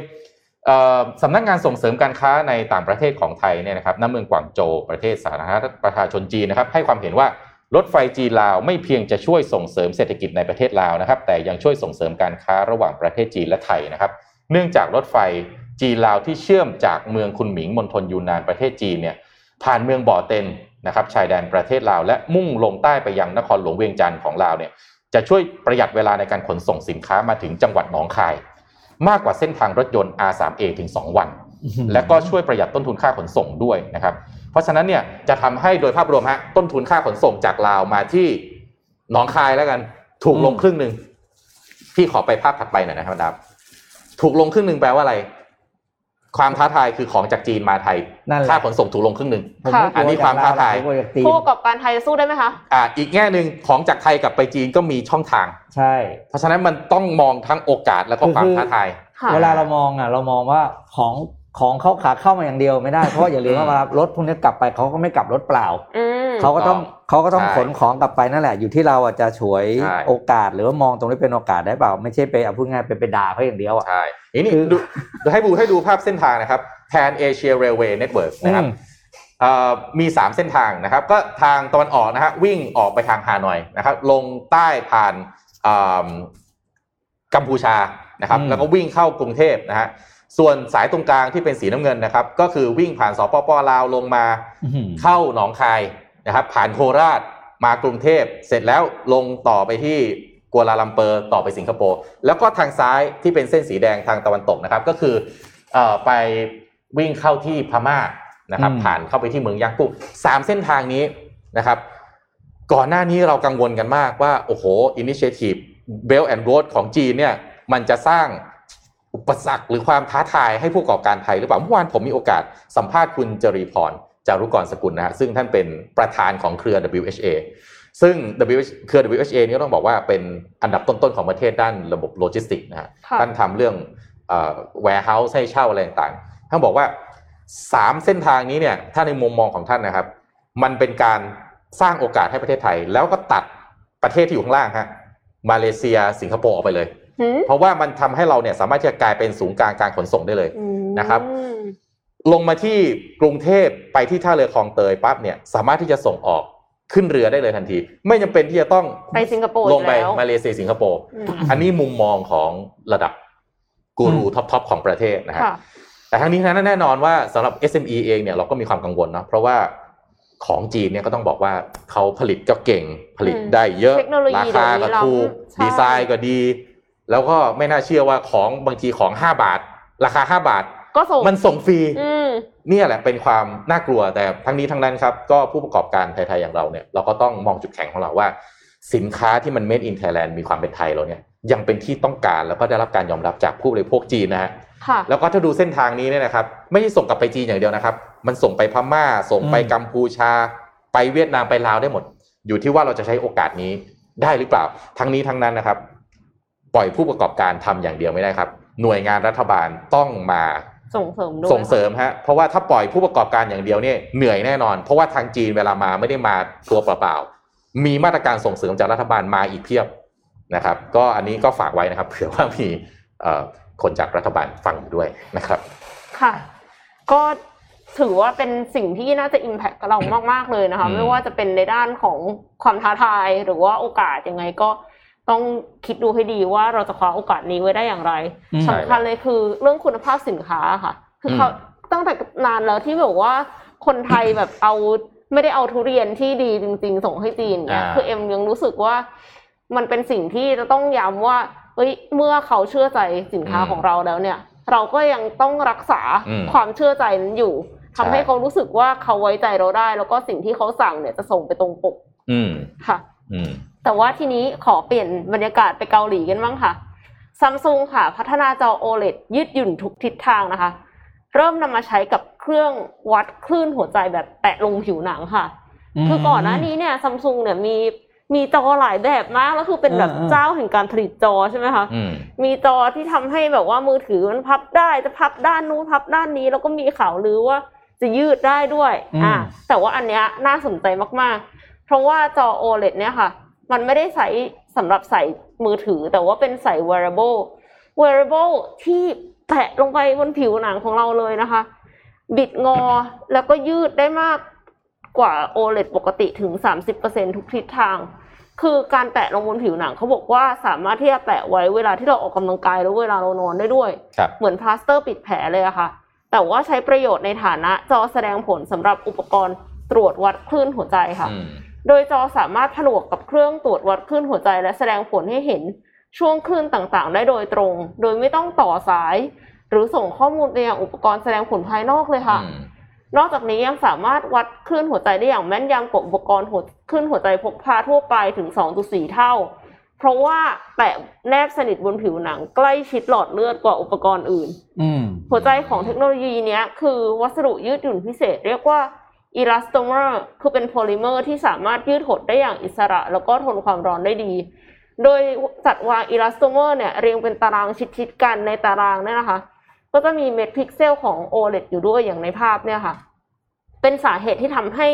สำนักงานส่งเสริมการค้าในต่างประเทศของไทยเนี่ยนะครับณเมืองกวางโจวประเทศสาธารณรัฐประชาชนจีนนะครับให้ความเห็นว่ารถไฟจีนลาวไม่เพียงจะช่วยส่งเสริมเศรษฐกิจในประเทศลาวนะครับแต่ยังช่วยส่งเสริมการค้าระหว่างประเทศจีนและไทยนะครับเนื่องจากรถไฟจีนลาวที่เชื่อมจากเมืองคุนหมิงมณฑลยูนนานประเทศจีนเนี่ยผ่านเมืองบ่อเต็นนะครับชายแดนประเทศลาวและมุ่งลงใต้ไปยังนครหลวงเวียงจันทร์ของลาวเนี่ยจะช่วยประหยัดเวลาในการขนส่งสินค้ามาถึงจังหวัดหนองคายมากกว่าเส้นทางรถยนต์ R3A ถึง2วันและก็ช่วยประหยัดต้นทุนค่าขนส่งด้วยนะครับเพราะฉะนั้นเนี่ยจะทำให้โดยภาพรวมฮะต้นทุนค่าขนส่งจากลาวมาที่หนองคายแล้วกันถูกลงครึ่งนึงพี่ขอไปภาพถัดไปหน่อยนะครับครับถูกลงครึ่งนึงแปลว่าอะไรความท้าทายคือของจากจีนมาไทยค่าขนส่งถูกลงครึ่งนึงอันนี้ความท้าทายคู่กับการไทยสู้ได้ไหมคะอีกแง่นึงของจากไทยกลับไปจีนก็มีช่องทางใช่เพราะฉะนั้นมันต้องมองทั้งโอกาสแล้วก็ความท้าทายเวลาเรามองอ่ะเรามองว่าของเขาขาเข้ามาอย่างเดียวไม่ได้เพราะอย่าลืมว่ารถพวกนี้กลับไปเขาก็ไม่กลับรถเปล่าเขาก็ต้องขนของกลับไปนั่นแหละอยู่ที่เราอ่ะจะฉวยโอกาสหรือว่ามองตรงนี้เป็นโอกาสได้เปล่าไม่ใช่ไปเอาพูดง่ายไปด่าเขาอย่างเดียวอ่ะใช่นี่ให้ดูภาพเส้นทางนะครับ Pan Asia Railway Network นะครับมี3เส้นทางนะครับก็ทางตะวันออกนะฮะวิ่งออกไปทางฮานอยนะครับลงใต้ผ่านกัมพูชานะครับแล้วก็วิ่งเข้ากรุงเทพนะฮะส่วนสายตรงกลางที่เป็นสีน้ำเงินนะครับก็คือวิ่งผ่านสปป.ลาวลงมาเข้าหนองคายนะครับผ่านโคราชมากรุงเทพเสร็จแล้วลงต่อไปที่กัวลาลัมเปอร์ต่อไปสิงคโปร์แล้วก็ทางซ้ายที่เป็นเส้นสีแดงทางตะวันตกนะครับก็คือ ไปวิ่งเข้าที่พม่านะครับผ่านเข้าไปที่เมืองยักษ์ปุ๊บ3เส้นทางนี้นะครับก่อนหน้านี้เรากังวลกันมากว่าโอ้โห Initiative Belt and Road ของจีนเนี่ยมันจะสร้างอุปสรรคหรือความท้าทายให้ผู้ประกอบการไทยหรือเปล่าเมื่อวานผมมีโอกาสสัมภาษณ์คุณจรีพรจารุกรสกุลนะฮะซึ่งท่านเป็นประธานของเครือ WHA ซึ่งเครือ WHA นี่ต้องบอกว่าเป็นอันดับต้นๆของประเทศด้านระบบโลจิสติกส์นะฮะท่านทำเรื่องwarehouse ให้เช่าอะไรต่างๆท่านบอกว่า3เส้นทางนี้เนี่ยถ้าในมุมมองของท่านนะครับมันเป็นการสร้างโอกาสให้ประเทศไทยแล้วก็ตัดประเทศที่อยู่ข้างล่างฮะมาเลเซียสิงคโปร์ออกไปเลยเพราะว่ามันทำให้เราเนี่ยสามารถที่จะกลายเป็นศูนย์กลางการขนส่งได้เลยนะครับลงมาที่กรุงเทพไปที่ท่าเรือคลองเตยปั๊บเนี่ยสามารถที่จะส่งออกขึ้นเรือได้เลยทันทีไม่จำเป็นที่จะต้องไปสิงคโปร์ลงไปมาเลเซียสิงคโปร์อันนี้มุมมองของระดับกูรูท็อปๆของประเทศนะฮะแต่ทั้งนี้ทั้งนั้นแน่นอนว่าสำหรับ SME เองเนี่ยเราก็มีความกังวลเนาะเพราะว่าของจีนเนี่ยก็ต้องบอกว่าเขาผลิตก็เก่งผลิตได้เยอะราคาก็ถูกดีไซน์ก็ดีแล้วก็ไม่น่าเชื่อว่าของบางทีของ5บาทราคา5บาทก็ส่งมันส่งฟรีนี่แหละเป็นความน่ากลัวแต่ทั้งนี้ทั้งนั้นครับก็ผู้ประกอบการไทยๆอย่างเราเนี่ยเราก็ต้องมองจุดแข็งของเราว่าสินค้าที่มัน made in Thailand มีความเป็นไทยเราเนี่ยยังเป็นที่ต้องการแล้วก็ได้รับการยอมรับจากผู้บริโภคจีนนะฮะแล้วก็ถ้าดูเส้นทางนี้เนี่ยนะครับไม่ใช่ส่งกลับไปจีนอย่างเดียวนะครับมันส่งไปพม่าส่งไปกัมพูชาไปเวียดนามไปลาวได้หมดอยู่ที่ว่าเราจะใช้โอกาสนี้ได้หรือเปล่าทั้งนี้ทั้งนั้นนะครับปล่อยผู้ประกอบการทำอย่างเดียวไม่ได้ครับหน่วยงานรัฐบาลต้องมาส่งเสริมด้วยส่งเสริมฮะเพราะว่าถ้าปล่อยผู้ประกอบการอย่างเดียวเนี่ยเหนื่อยแน่นอนเพราะว่าทางจีนเวลามาไม่ได้มาตัวเปล่าๆมีมาตรการส่งเสริมจากรัฐบาลมาอีกเพียบนะครับก็อันนี้ก็ฝากไว้นะครับเผื่อว่ามีคนจากรัฐบาลฟังอยู่ด้วยนะครับค่ะก็ถือว่าเป็นสิ่งที่น่าจะ impact เรามากๆเลยนะคะ ไม่ว่าจะเป็นในด้านของความท้าทายหรือว่าโอกาสยังไงก็ต้องคิดดูให้ดีว่าเราจะคว้าโอกาสนี้ไว้ได้อย่างไรสำคัญเลยคือเรื่องคุณภาพสินค้าค่ะคือเขาตั้งแต่นานแล้วที่บอกว่าคนไทยแบบเอาไม่ได้เอาทุเรียนที่ดีจริงๆส่งให้จีนเนี่ยคือเอ็มยังรู้สึกว่ามันเป็นสิ่งที่จะต้องย้ำว่าเมื่อเขาเชื่อใจสินค้าของเราแล้วเนี่ยเราก็ยังต้องรักษาความเชื่อใจนั้นอยู่ทำให้เขารู้สึกว่าเขาไว้ใจเราได้แล้วก็สิ่งที่เขาสั่งเนี่ยจะส่งไปตรงปกค่ะแต่ว่าทีนี้ขอเปลี่ยนบรรยากาศไปเกาหลีกันบ้างค่ะ Samsung ค่ะพัฒนาจอ OLED ยืดหยุ่นทุกทิศทางนะคะเริ่มนำมาใช้กับเครื่องวัดคลื่นหัวใจแบบแตะลงผิวหนังค่ะคือก่อนหน้านี้เนี่ย Samsung เนี่ยมีจอหลายแบบมากแล้วคือเป็นแบบเจ้าแห่งการผลิตจอใช่ไหมคะมีจอที่ทำให้แบบว่ามือถือมันพับได้จะพับด้านนู้นพับด้านนี้แล้วก็มีข่าวลือว่าจะยืดได้ด้วยแต่ว่าอันเนี้ยน่าสนใจมากๆเพราะว่าจอ OLED เนี่ยค่ะมันไม่ได้ใส่สำหรับใส่มือถือแต่ว่าเป็นใส่ wearable ที่แตะลงไปบนผิวหนังของเราเลยนะคะบิดงอแล้วก็ยืดได้มากกว่า OLED ปกติถึง 30% ทุกทิศทางคือการแตะลงบนผิวหนังเขาบอกว่าสามารถที่จะแตะไว้เวลาที่เราออกกำลังกายหรือเวลาเรานอนได้ด้วยเหมือนพลาสเตอร์ปิดแผลเลยอะค่ะแต่ว่าใช้ประโยชน์ในฐานะจอแสดงผลสำหรับอุปกรณ์ตรวจวัดคลื่นหัวใจค่ะโดยจอสามารถผนวกกับเครื่องตรวจวัดคลื่นหัวใจและแสดงผลให้เห็นช่วงคลื่นต่างๆได้โดยตรงโดยไม่ต้องต่อสายหรือส่งข้อมูลไปยังอุปกรณ์แสดงผลภายนอกเลยค่ะนอกจากนี้ยังสามารถวัดคลื่นหัวใจได้อย่างแม่นยำกว่าอุปกรณ์คลื่นหัวใจพกพาทั่วไปถึง 2.4 เท่าเพราะว่าแตะแนบสนิทบนผิวหนังใกล้ชิดหลอดเลือดกว่าอุปกรณ์อื่นหัวใจของเทคโนโลยีเนี้ยคือวัสดุยืดหยุ่นพิเศษเรียกว่าอีลาสโตเมอร์คือเป็นโพลิเมอร์ที่สามารถยืดหดได้อย่างอิสระแล้วก็ทนความร้อนได้ดีโดยจัดวางอีลาสโตเมอร์เนี่ยเรียงเป็นตารางชิดๆกันในตารางเนี่ยนะคะก็จะมีเม็ดพิกเซลของ OLED อยู่ด้วยอย่างในภาพเนี่ยค่ะเป็นสาเหตุที่ทำให้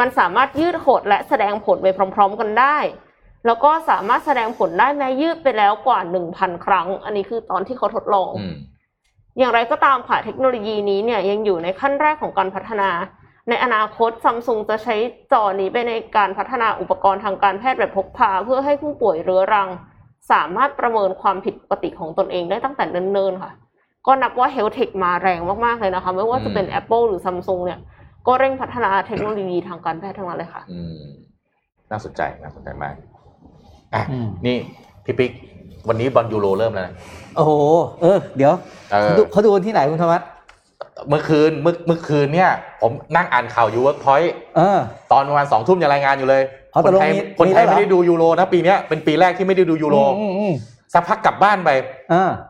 มันสามารถยืดหดและแสดงผลไปพร้อมๆกันได้แล้วก็สามารถแสดงผลได้แม้ยืดไปแล้วกว่า 1,000 ครั้งอันนี้คือตอนที่เขาทดลองอย่างไรก็ตามค่ะเทคโนโลยีนี้เนี่ยยังอยู่ในขั้นแรกของการพัฒนาในอนาคต Samsung จะใช้จอนี้ไปในการพัฒนาอุปกรณ์ทางการแพทย์แบบพกพาเพื่อให้ผู้ป่วยเรื้อรังสามารถประเมินความผิดปกติของตนเองได้ตั้งแต่เนิ่นๆค่ะก็นับว่า Health Tech มาแรงมากๆเลยนะคะไม่ว่าจะเป็น Apple หรือ Samsung เนี่ยก็เร่งพัฒนาเทคโนโลยีทางการแพทย์ทั้งนั้นเลยค่ะน่าสนใจมากนี่ พี่ปิ๊กวันนี้บอลยูโรเริ่มแล้วนะโอ้โหเดี๋ยวเขาดูที่ไหนคุณธวัชเมื่อคืนเนี่ยผมนั่งอ่านข่าวยูเวิร์คพอยต์ตอนประมาณ 20:00 นยังรายงานอยู่เลยคนไทยไม่ได้ดูยูโรนะปีนี้เป็นปีแรกที่ไม่ได้ดูยูโรสักพักกลับบ้านไป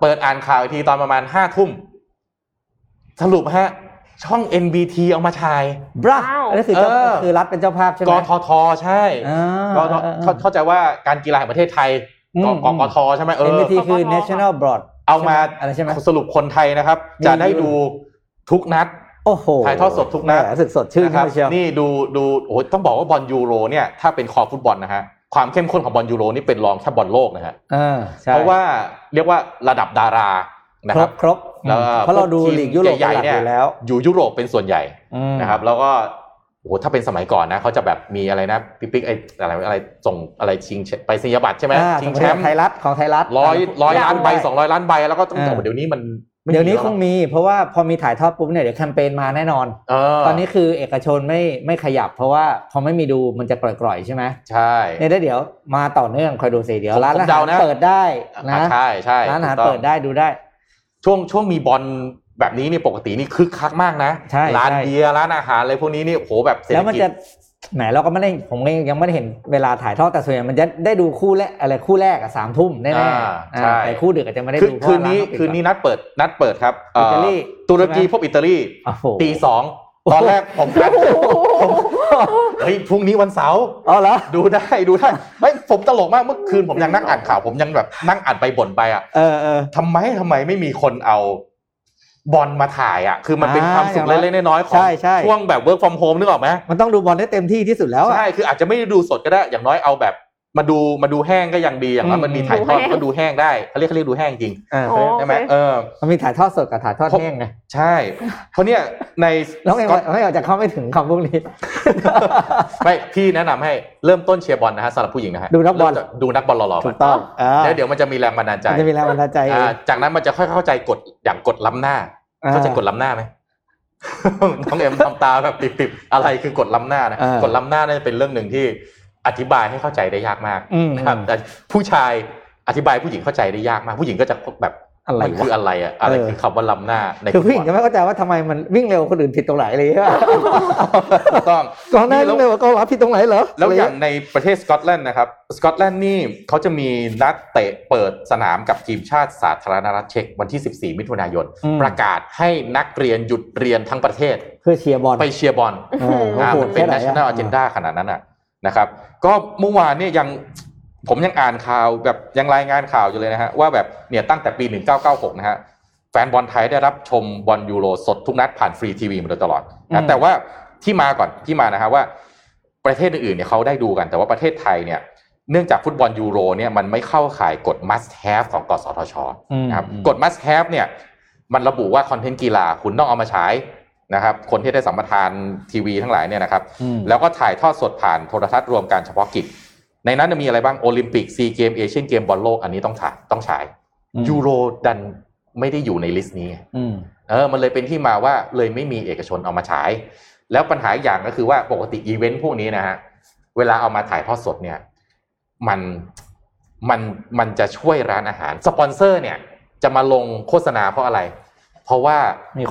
เปิดอ่านข่าวอีกทีตอนประมาณ 5:00 นสรุปฮะช่อง NBT เอามาฉายบราอันนี้คือรัฐเป็นเจ้าภาพใช่ไหมกททใช่เข้าใจว่าการกีฬาแห่งประเทศไทยกกทใช่ไหมNBT คือ National Board เอามาสรุปคนไทยนะครับจะได้ดูทุกนัดโอ้โหถ่ายทอดสดทุกนัดสึกสดชื่นครับนี่ดูโอ้ต้องบอกว่าบอลยูโรเนี่ยถ้าเป็นคอฟุตบอลนะฮะความเข้มข้นของบอลยูโรนี่เป็นรองแค่บอลโลกนะฮะเพราะว่าเรียกว่าระดับดารานะครับครบเพราะเราดูลีกยุโรปใหญ่เนี่ยอยู่ยุโรปเป็นส่วนใหญ่นะครับแล้วก็โอ้โหถ้าเป็นสมัยก่อนนะเขาจะแบบมีอะไรนะปิ๊กไอ้อะไรส่งอะไรชิงไปสิยบัตรใช่ไหมชิงแชมป์ของไทยรัฐ100 ล้านใบ200 ล้านใบแล้วก็ต้องแต่เดี๋ยวนี้มันเดี๋ยวนี้คงมีเพราะว่าพอมีถ่ายทอดปุ๊บเนี่ยเดี๋ยวแคมเปญมาแน่นอนตอนนี้คือเอกชนไม่ขยับเพราะว่าพอไม่มีดูมันจะกร่อยๆใช่ไหมใช่เนี่ยเดี๋ยวมาต่อเนื่องคอยดูสิเดี๋ยวร้านอาหารเปิดได้นะใช่ใช่ร้านอาหารเปิดได้ดูได้ช่วงมีบอลแบบนี้นี่ปกตินี่คึกคักมากนะร้านเบียร์ร้านอาหารอะไรพวกนี้นี่โอ้โหแบบเศรษฐกิจแล้วมันจะไหนเราก็ไม่ได้ผมยังไม่ได้เห็นเวลาถ่ายทอดแต่ส่วนใหญ่มันจะได้ดูคู่แรกอ่ะ 3:00 นแน่ๆแต่คู่ดึกอาจจะไม่ได้ดูคืนนี้นัดเปิดครับตุรกีพบอิตาลี 02:00 นตอนแรกผมนัดเฮ้ยพรุ่งนี้วันเสาร์อ๋อเหรอดูได้เฮ้ยผมตลกมากเมื่อคืนผมยังนั่งอ่านข่าวผมยังแบบนั่งอ่านไปบ่นไปอ่ะทำไมไม่มีคนเอาบอลมาถ่ายอ่ะคือมันเป็นความสุขเล็กๆน้อยๆของช่วงแบบ work from home นึกออกไหมมันต้องดูบอลได้เต็มที่ที่สุดแล้วอ่ะใช่คืออาจจะไม่ได้ดูสดก็ได้อย่างน้อยเอาแบบมาดูแห้งก็ยังดีอย่างนั้นมันมีถ่ายทอดก็ดูแห้งได้เขาเรียกดูแห้งจริงใช่ไหมมันมีถ่ายทอดสดกับถ่ายทอดแห้งไงใช่เพราะเนี่ยในน้องเองไม่อยากจะเข้าไม่ถึงคำพวกนี้ไม่พี่แนะนำให้เริ่มต้นเชียร์บอลนะฮะสำหรับผู้หญิงนะฮะดูนักบอลหล่อๆถูกต้องแล้วเดี๋ยวมันจะมีแรงบันดาลใจจากนั้นมันจะค่อยเข้าใจกฎอย่างกฎล้ำหน้าเข้าใจกฎล้ำหน้าไหมน้องเอ็มทำตาแบบปิบๆอะไรคือกฎล้ำหน้านะกฎล้ำหน้าเนี่ยเป็นเรื่องนึงที่อธิบายให้เข้าใจได้ยากมากนะครับแต่ผู้ชายอธิบายผู้หญิงเข้าใจได้ยากมากผู้หญิงก็จะแบบอะไรคืออะไรอ่ะอะไรคือคำว่าล้ำหน้าในคือผู้หญิงจะไม่เข้าใจว่าทำไมมันวิ่งเร็วคนอื่นผิดตรงไหนอะไรใช่ป่ะต้องก่อนหน้าวิ่งเร็วก็ว่าผิดตรงไหนเหรอแล้วอย่างในประเทศสกอตแลนด์นะครับสกอตแลนด์นี่เขาจะมีนักเตะเปิดสนามกับทีมชาติสาธารณรัฐเช็กวันที่14 มิถุนายนประกาศให้นักเรียนหยุดเรียนทั้งประเทศเพื่อเชียร์บอลไปเชียร์บอลมันเป็น national agenda ขนาดนั้นอ่ะนะครับก็เมื่อวานเนี่ยผมยังอ่านข่าวแบบยังรายงานข่าวอยู่เลยนะฮะว่าแบบเนี่ยตั้งแต่ปี1996นะฮะแฟนบอลไทยได้รับชมบอลยูโรสดทุกนัดผ่านฟรีทีวีมาโดยตลอดนะแต่ว่าที่มานะฮะว่าประเทศอื่นๆเนี่ยเขาได้ดูกันแต่ว่าประเทศไทยเนี่ยเนื่องจากฟุตบอลยูโรเนี่ยมันไม่เข้าข่ายกฎ must have ของกสทช.นะครับกฎ must have เนี่ยมันระบุว่าคอนเทนต์กีฬาคุณต้องเอามาฉายนะครับคนที่ได้สัมปทานทีวีทั้งหลายเนี่ยนะครับแล้วก็ถ่ายทอดสดผ่านโทรทัศน์รวมการเฉพาะกิจในนั้นจะมีอะไรบ้างโอลิมปิกซีเกมเอเชียนเกมบอลโลกอันนี้ต้องฉายยูโรดันไม่ได้อยู่ในลิสต์นี้มันเลยเป็นที่มาว่าเลยไม่มีเอกชนเอามาฉายแล้วปัญหาอย่างก็คือว่าปกติอีเวนต์พวกนี้นะฮะเวลาเอามาถ่ายทอดสดเนี่ยมันจะช่วยร้านอาหารสปอนเซอร์เนี่ยจะมาลงโฆษณาเพราะอะไรเพราะว่า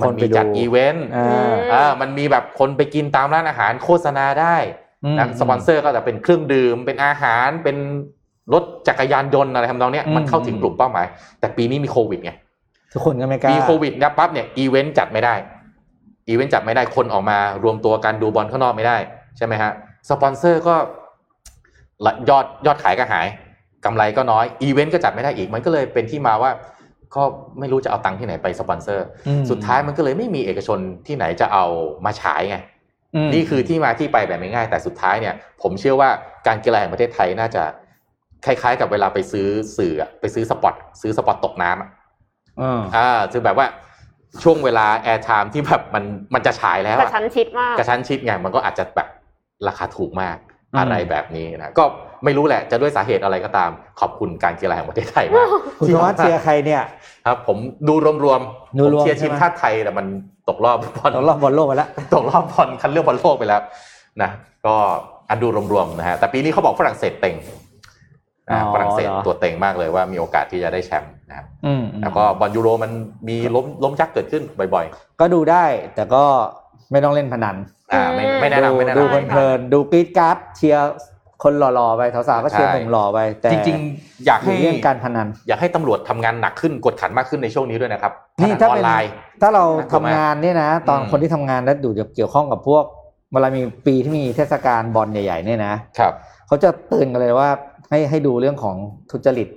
มันมีจัดอีเวนต์มันมีแบบคนไปกินตามร้านอาหารโฆษณาได้นะสปอนเซอร์ก็จะเป็นเครื่องดื่มเป็นอาหารเป็นรถจักรยานยนต์อะไรทำนองเนี้ยมันเข้าถึงกลุ่มเป้าหมายแต่ปีนี้มีโควิดไงทุกคนก็ไม่กล้ามีโควิดนะปั๊บเนี่ยอีเวนต์จัดไม่ได้อีเวนต์จัดไม่ได้คนออกมารวมตัวกันดูบอลข้างนอกไม่ได้ใช่ไหมฮะสปอนเซอร์ก็ยอดขายก็หายกำไรก็น้อยอีเวนต์ก็จัดไม่ได้อีกมันก็เลยเป็นที่มาว่าก็ไม่รู้จะเอาตังค์ที่ไหนไปสปอนเซอร์สุดท้ายมันก็เลยไม่มีเอกชนที่ไหนจะเอามาฉายไงนี่คือที่มาที่ไปแบบง่ายๆแต่สุดท้ายเนี่ยผมเชื่อว่าการกีฬาแห่งประเทศไทยน่าจะคล้ายๆกับเวลาไปซื้อสื่อไปซื้อสปอตตกน้ำคือแบบว่าช่วงเวลาแอร์ไทม์ที่แบบมันจะฉายแล้วกระชั้นชิดมากกระชั้นชิดไงมันก็อาจจะแบบราคาถูกมากอะไรแบบนี้นะก็ไม่รู้แหละจะด้วยสาเหตุอะไรก็ตามขอบคุณการกีฬาแห่งประเทศไทยมากที่ว่าเชียร์ใครเนี่ยครับผมดูรวมผมเชียร์ทีมชาติไทยแต่มันตกรอบบอลโลกไปแล้วตกรอบบอลคัดเลือกบอลโลกไปแล้วนะก็ดูรวมๆนะฮะแต่ปีนี้เขาบอกฝรั่งเศสเต็ง ฝรั่งเศสตัวเต็งมากเลยว่ามีโอกาสที่จะได้แชมป์นะครับแล้วก็บอลยูโรมันมีล้มชักเกิดขึ้นบ่อยๆก็ดูได้แต่ก็ไม่ต้องเล่นพนันไม่แนะนำดูเพลินดูกรี๊ดการ์ดเชียร์คนหล่อๆไปสาวๆก็เชียร์หนุ่มหล่อไปแต่จริงๆอยากให้เรื่องการพนันอยากให้ตำรวจทำงานหนักขึ้นกดขันมากขึ้นในช่วงนี้ด้วยนะครับนี่ถ้าเป็นถ้าเราทำงานเนี่ยนะตอนคนที่ทำงานแล้วดูเกี่ยวข้องกับพวกเวลามีปีที่มีเทศกาลบอลใหญ่ๆเนี่ยนะครับเขาจะเตือนกันเลยว่าให้ดูเรื่องของทุจริต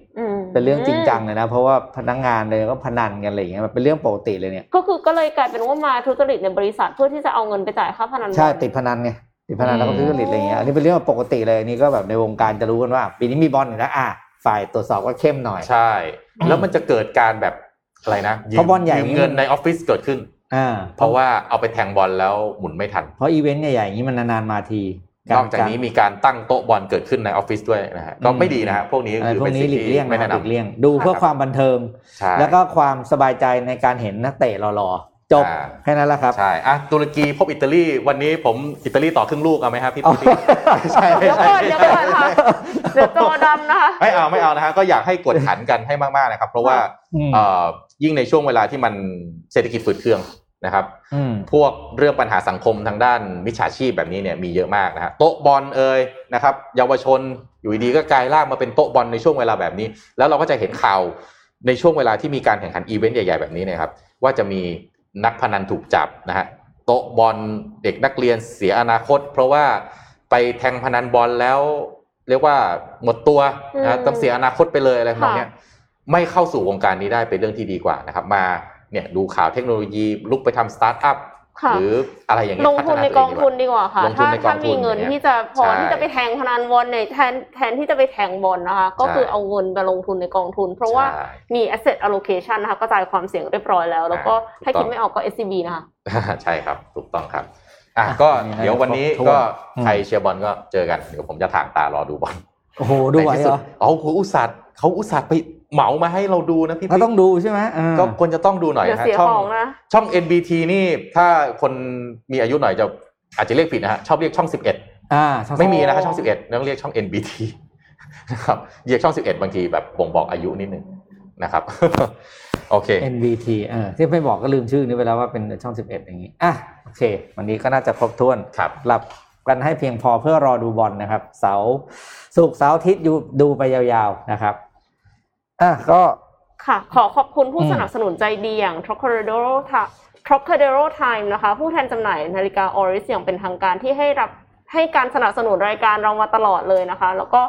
เป็นเรื่องจริงจังเลยนะเพราะว่าพนักงานเลยก็พนันกันอะไรอย่างเงี้ยมันเป็นเรื่องปกติเลยเนี่ยก็เลยกลายเป็นว่ามาทุจริตในบริษัทเพื่อที่จะเอาเงินไปจ่ายค่าพนันใช่ติดพนันไงติดพนันแล้วก็ทุจริตอะไรอย่างเงี้ยอันนี้เป็นเรื่องปกติเลยอันนี้ก็แบบในวงการจะรู้กันว่าปีนี้มีบอลอยู่แล้วฝ่ายตรวจสอบก็เข้มหน่อยใช่แล้วมันจะเกิดการแบบอะไรนะยืมเงินในออฟฟิศเกิดขึ้นเพราะว่าเอาไปแทงบอลแล้วหมุนไม่ทันเพราะอีเวนต์ใหญ่ๆอย่างนี้มันนานๆมาทีนอกจากนี้มีการตั้งโต๊ะบอลเกิดขึ้นในออฟฟิศด้วยนะฮะก็ไม่ดีนะฮะพวกนี้คือเป็นสิ่งที่ไม่แนะนำดูเพื่อความบันเทิงแล้วก็ความสบายใจในการเห็นนักเตะหล่อๆจบแค่นั้นแหละครับใช่อ่ะตุรกีพบอิตาลีวันนี้ผมอิตาลีต่อครึ่งลูกเอาไหมครับพี่ปิ๊กใช่เดี๋ยวก่อนค่ะเดี๋ยวจอดำนะคะไม่เอานะฮะก็อยากให้กดขันกันให้มากๆนะครับเพราะว่ายิ่งในช่วงเวลาที่มันเศรษฐกิจฝืดเคืองนะครับพวกเรื่องปัญหาสังคมทางด้านมิจฉาชีพแบบนี้เนี่ยมีเยอะมากนะฮะโต๊ะบอลเอ่ยนะครับเยาวชนอยู่ดีก็กลายร่างมาเป็นโต๊ะบอลในช่วงเวลาแบบนี้แล้วเราก็จะเห็นข่าวในช่วงเวลาที่มีการแข่งขันอีเวนต์ใหญ่ๆแบบนี้นะครับว่าจะมีนักพนันถูกจับนะฮะโต๊ะบอลเด็กนักเรียนเสียอนาคตเพราะว่าไปแทงพนันบอลแล้วเรียกว่าหมดตัวนะต้องเสียอนาคตไปเลยอะไรแบบนี้ไม่เข้าสู่วงการนี้ได้เป็นเรื่องที่ดีกว่านะครับมาเนี่ยดูข่าวเทคโนโลยีลุกไปทำสตาร์ทอัพหรืออะไรอย่างเงี้ยลงทุนในกองทุนดีกว่าค่ะถ้ามีเงินที่จะพอที่จะไปแทงพนันบอลเนี่ยแทนที่จะไปแทงบอลนะคะก็คือเอาเงินไปลงทุนในกองทุนเพราะว่ามี asset allocation นะคะกระจายความเสี่ยงเรียบร้อยแล้วแล้วก็ถ้าคิดไม่ออกก็ SCB นะคะใช่ครับถูกต้องครับก็เดี๋ยววันนี้ก็ใครเชียร์บอลก็เจอกันเดี๋ยวผมจะถ่างตารอดูบอลโอ้โหดูไหวเหรอเอาคุณอุตส่าห์เขาอุตส่าห์ไปเหมามาให้เราดูนะพี่ปิ๊กต้องดูใช่ไหมก็ควรจะต้องดูหน่อยนะช่อง NBT นี่ถ้าคนมีอายุหน่อยจะอาจจะเรียกผิดนะฮะชอบเรียกช่อง11ไม่มีนะครับช่อง11ต้องเรียกช่อง NBT นะครับเรียกช่อง11บางทีแบบบ่งบอกอายุนิดนึงนะครับโอเค NBT ที่ไม่บอกก็ลืมชื่อนี้ไปแล้วว่าเป็นช่อง11อย่างงี้โอเควันนี้ก็น่าจะครบถ้วนครับหลับกันให้เพียงพอเพื่อรอดูบอลนะครับศุกร์เสาร์อาทิตย์ดูไปยาวๆนะครับก็ค่ะขอขอบคุณผู้สนับสนุนใจดีอย่าง Trocadero Time นะคะผู้แทนจำหน่ายนาฬิกา Oris อย่างเป็นทางการที่ให้การสนับสนุนรายการเรามาตลอดเลยนะคะแล้วก็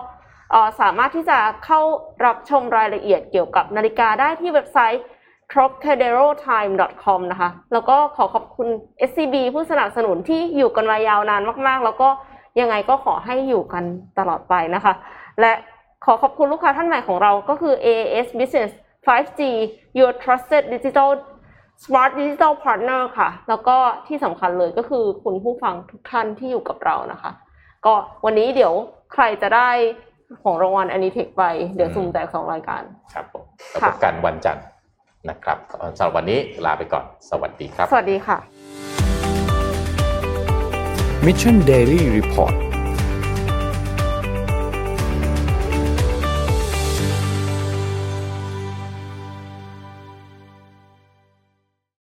สามารถที่จะเข้ารับชมรายละเอียดเกี่ยวกับนาฬิกาได้ที่เว็บไซต์ trocaderotime.com นะคะแล้วก็ขอขอบคุณ SCB ผู้สนับสนุนที่อยู่กันมายาวนานมากๆแล้วก็ยังไงก็ขอให้อยู่กันตลอดไปนะคะและขอขอบคุณลูกค้าท่านใหม่ของเราก็คือ AAS Business 5G Your Trusted Digital Smart Digital Partner ค่ะแล้วก็ที่สำคัญเลยก็คือคุณผู้ฟังทุกท่านที่อยู่กับเรานะคะก็วันนี้เดี๋ยวใครจะได้ของรางวัล Anitech ไปเดี๋ยวสุ่มแจก2รายการครับผมพบกันวันจันทร์นะครับสำหรับวันนี้ลาไปก่อนสวัสดีครับสวัสดีค่ะ Mission Daily Report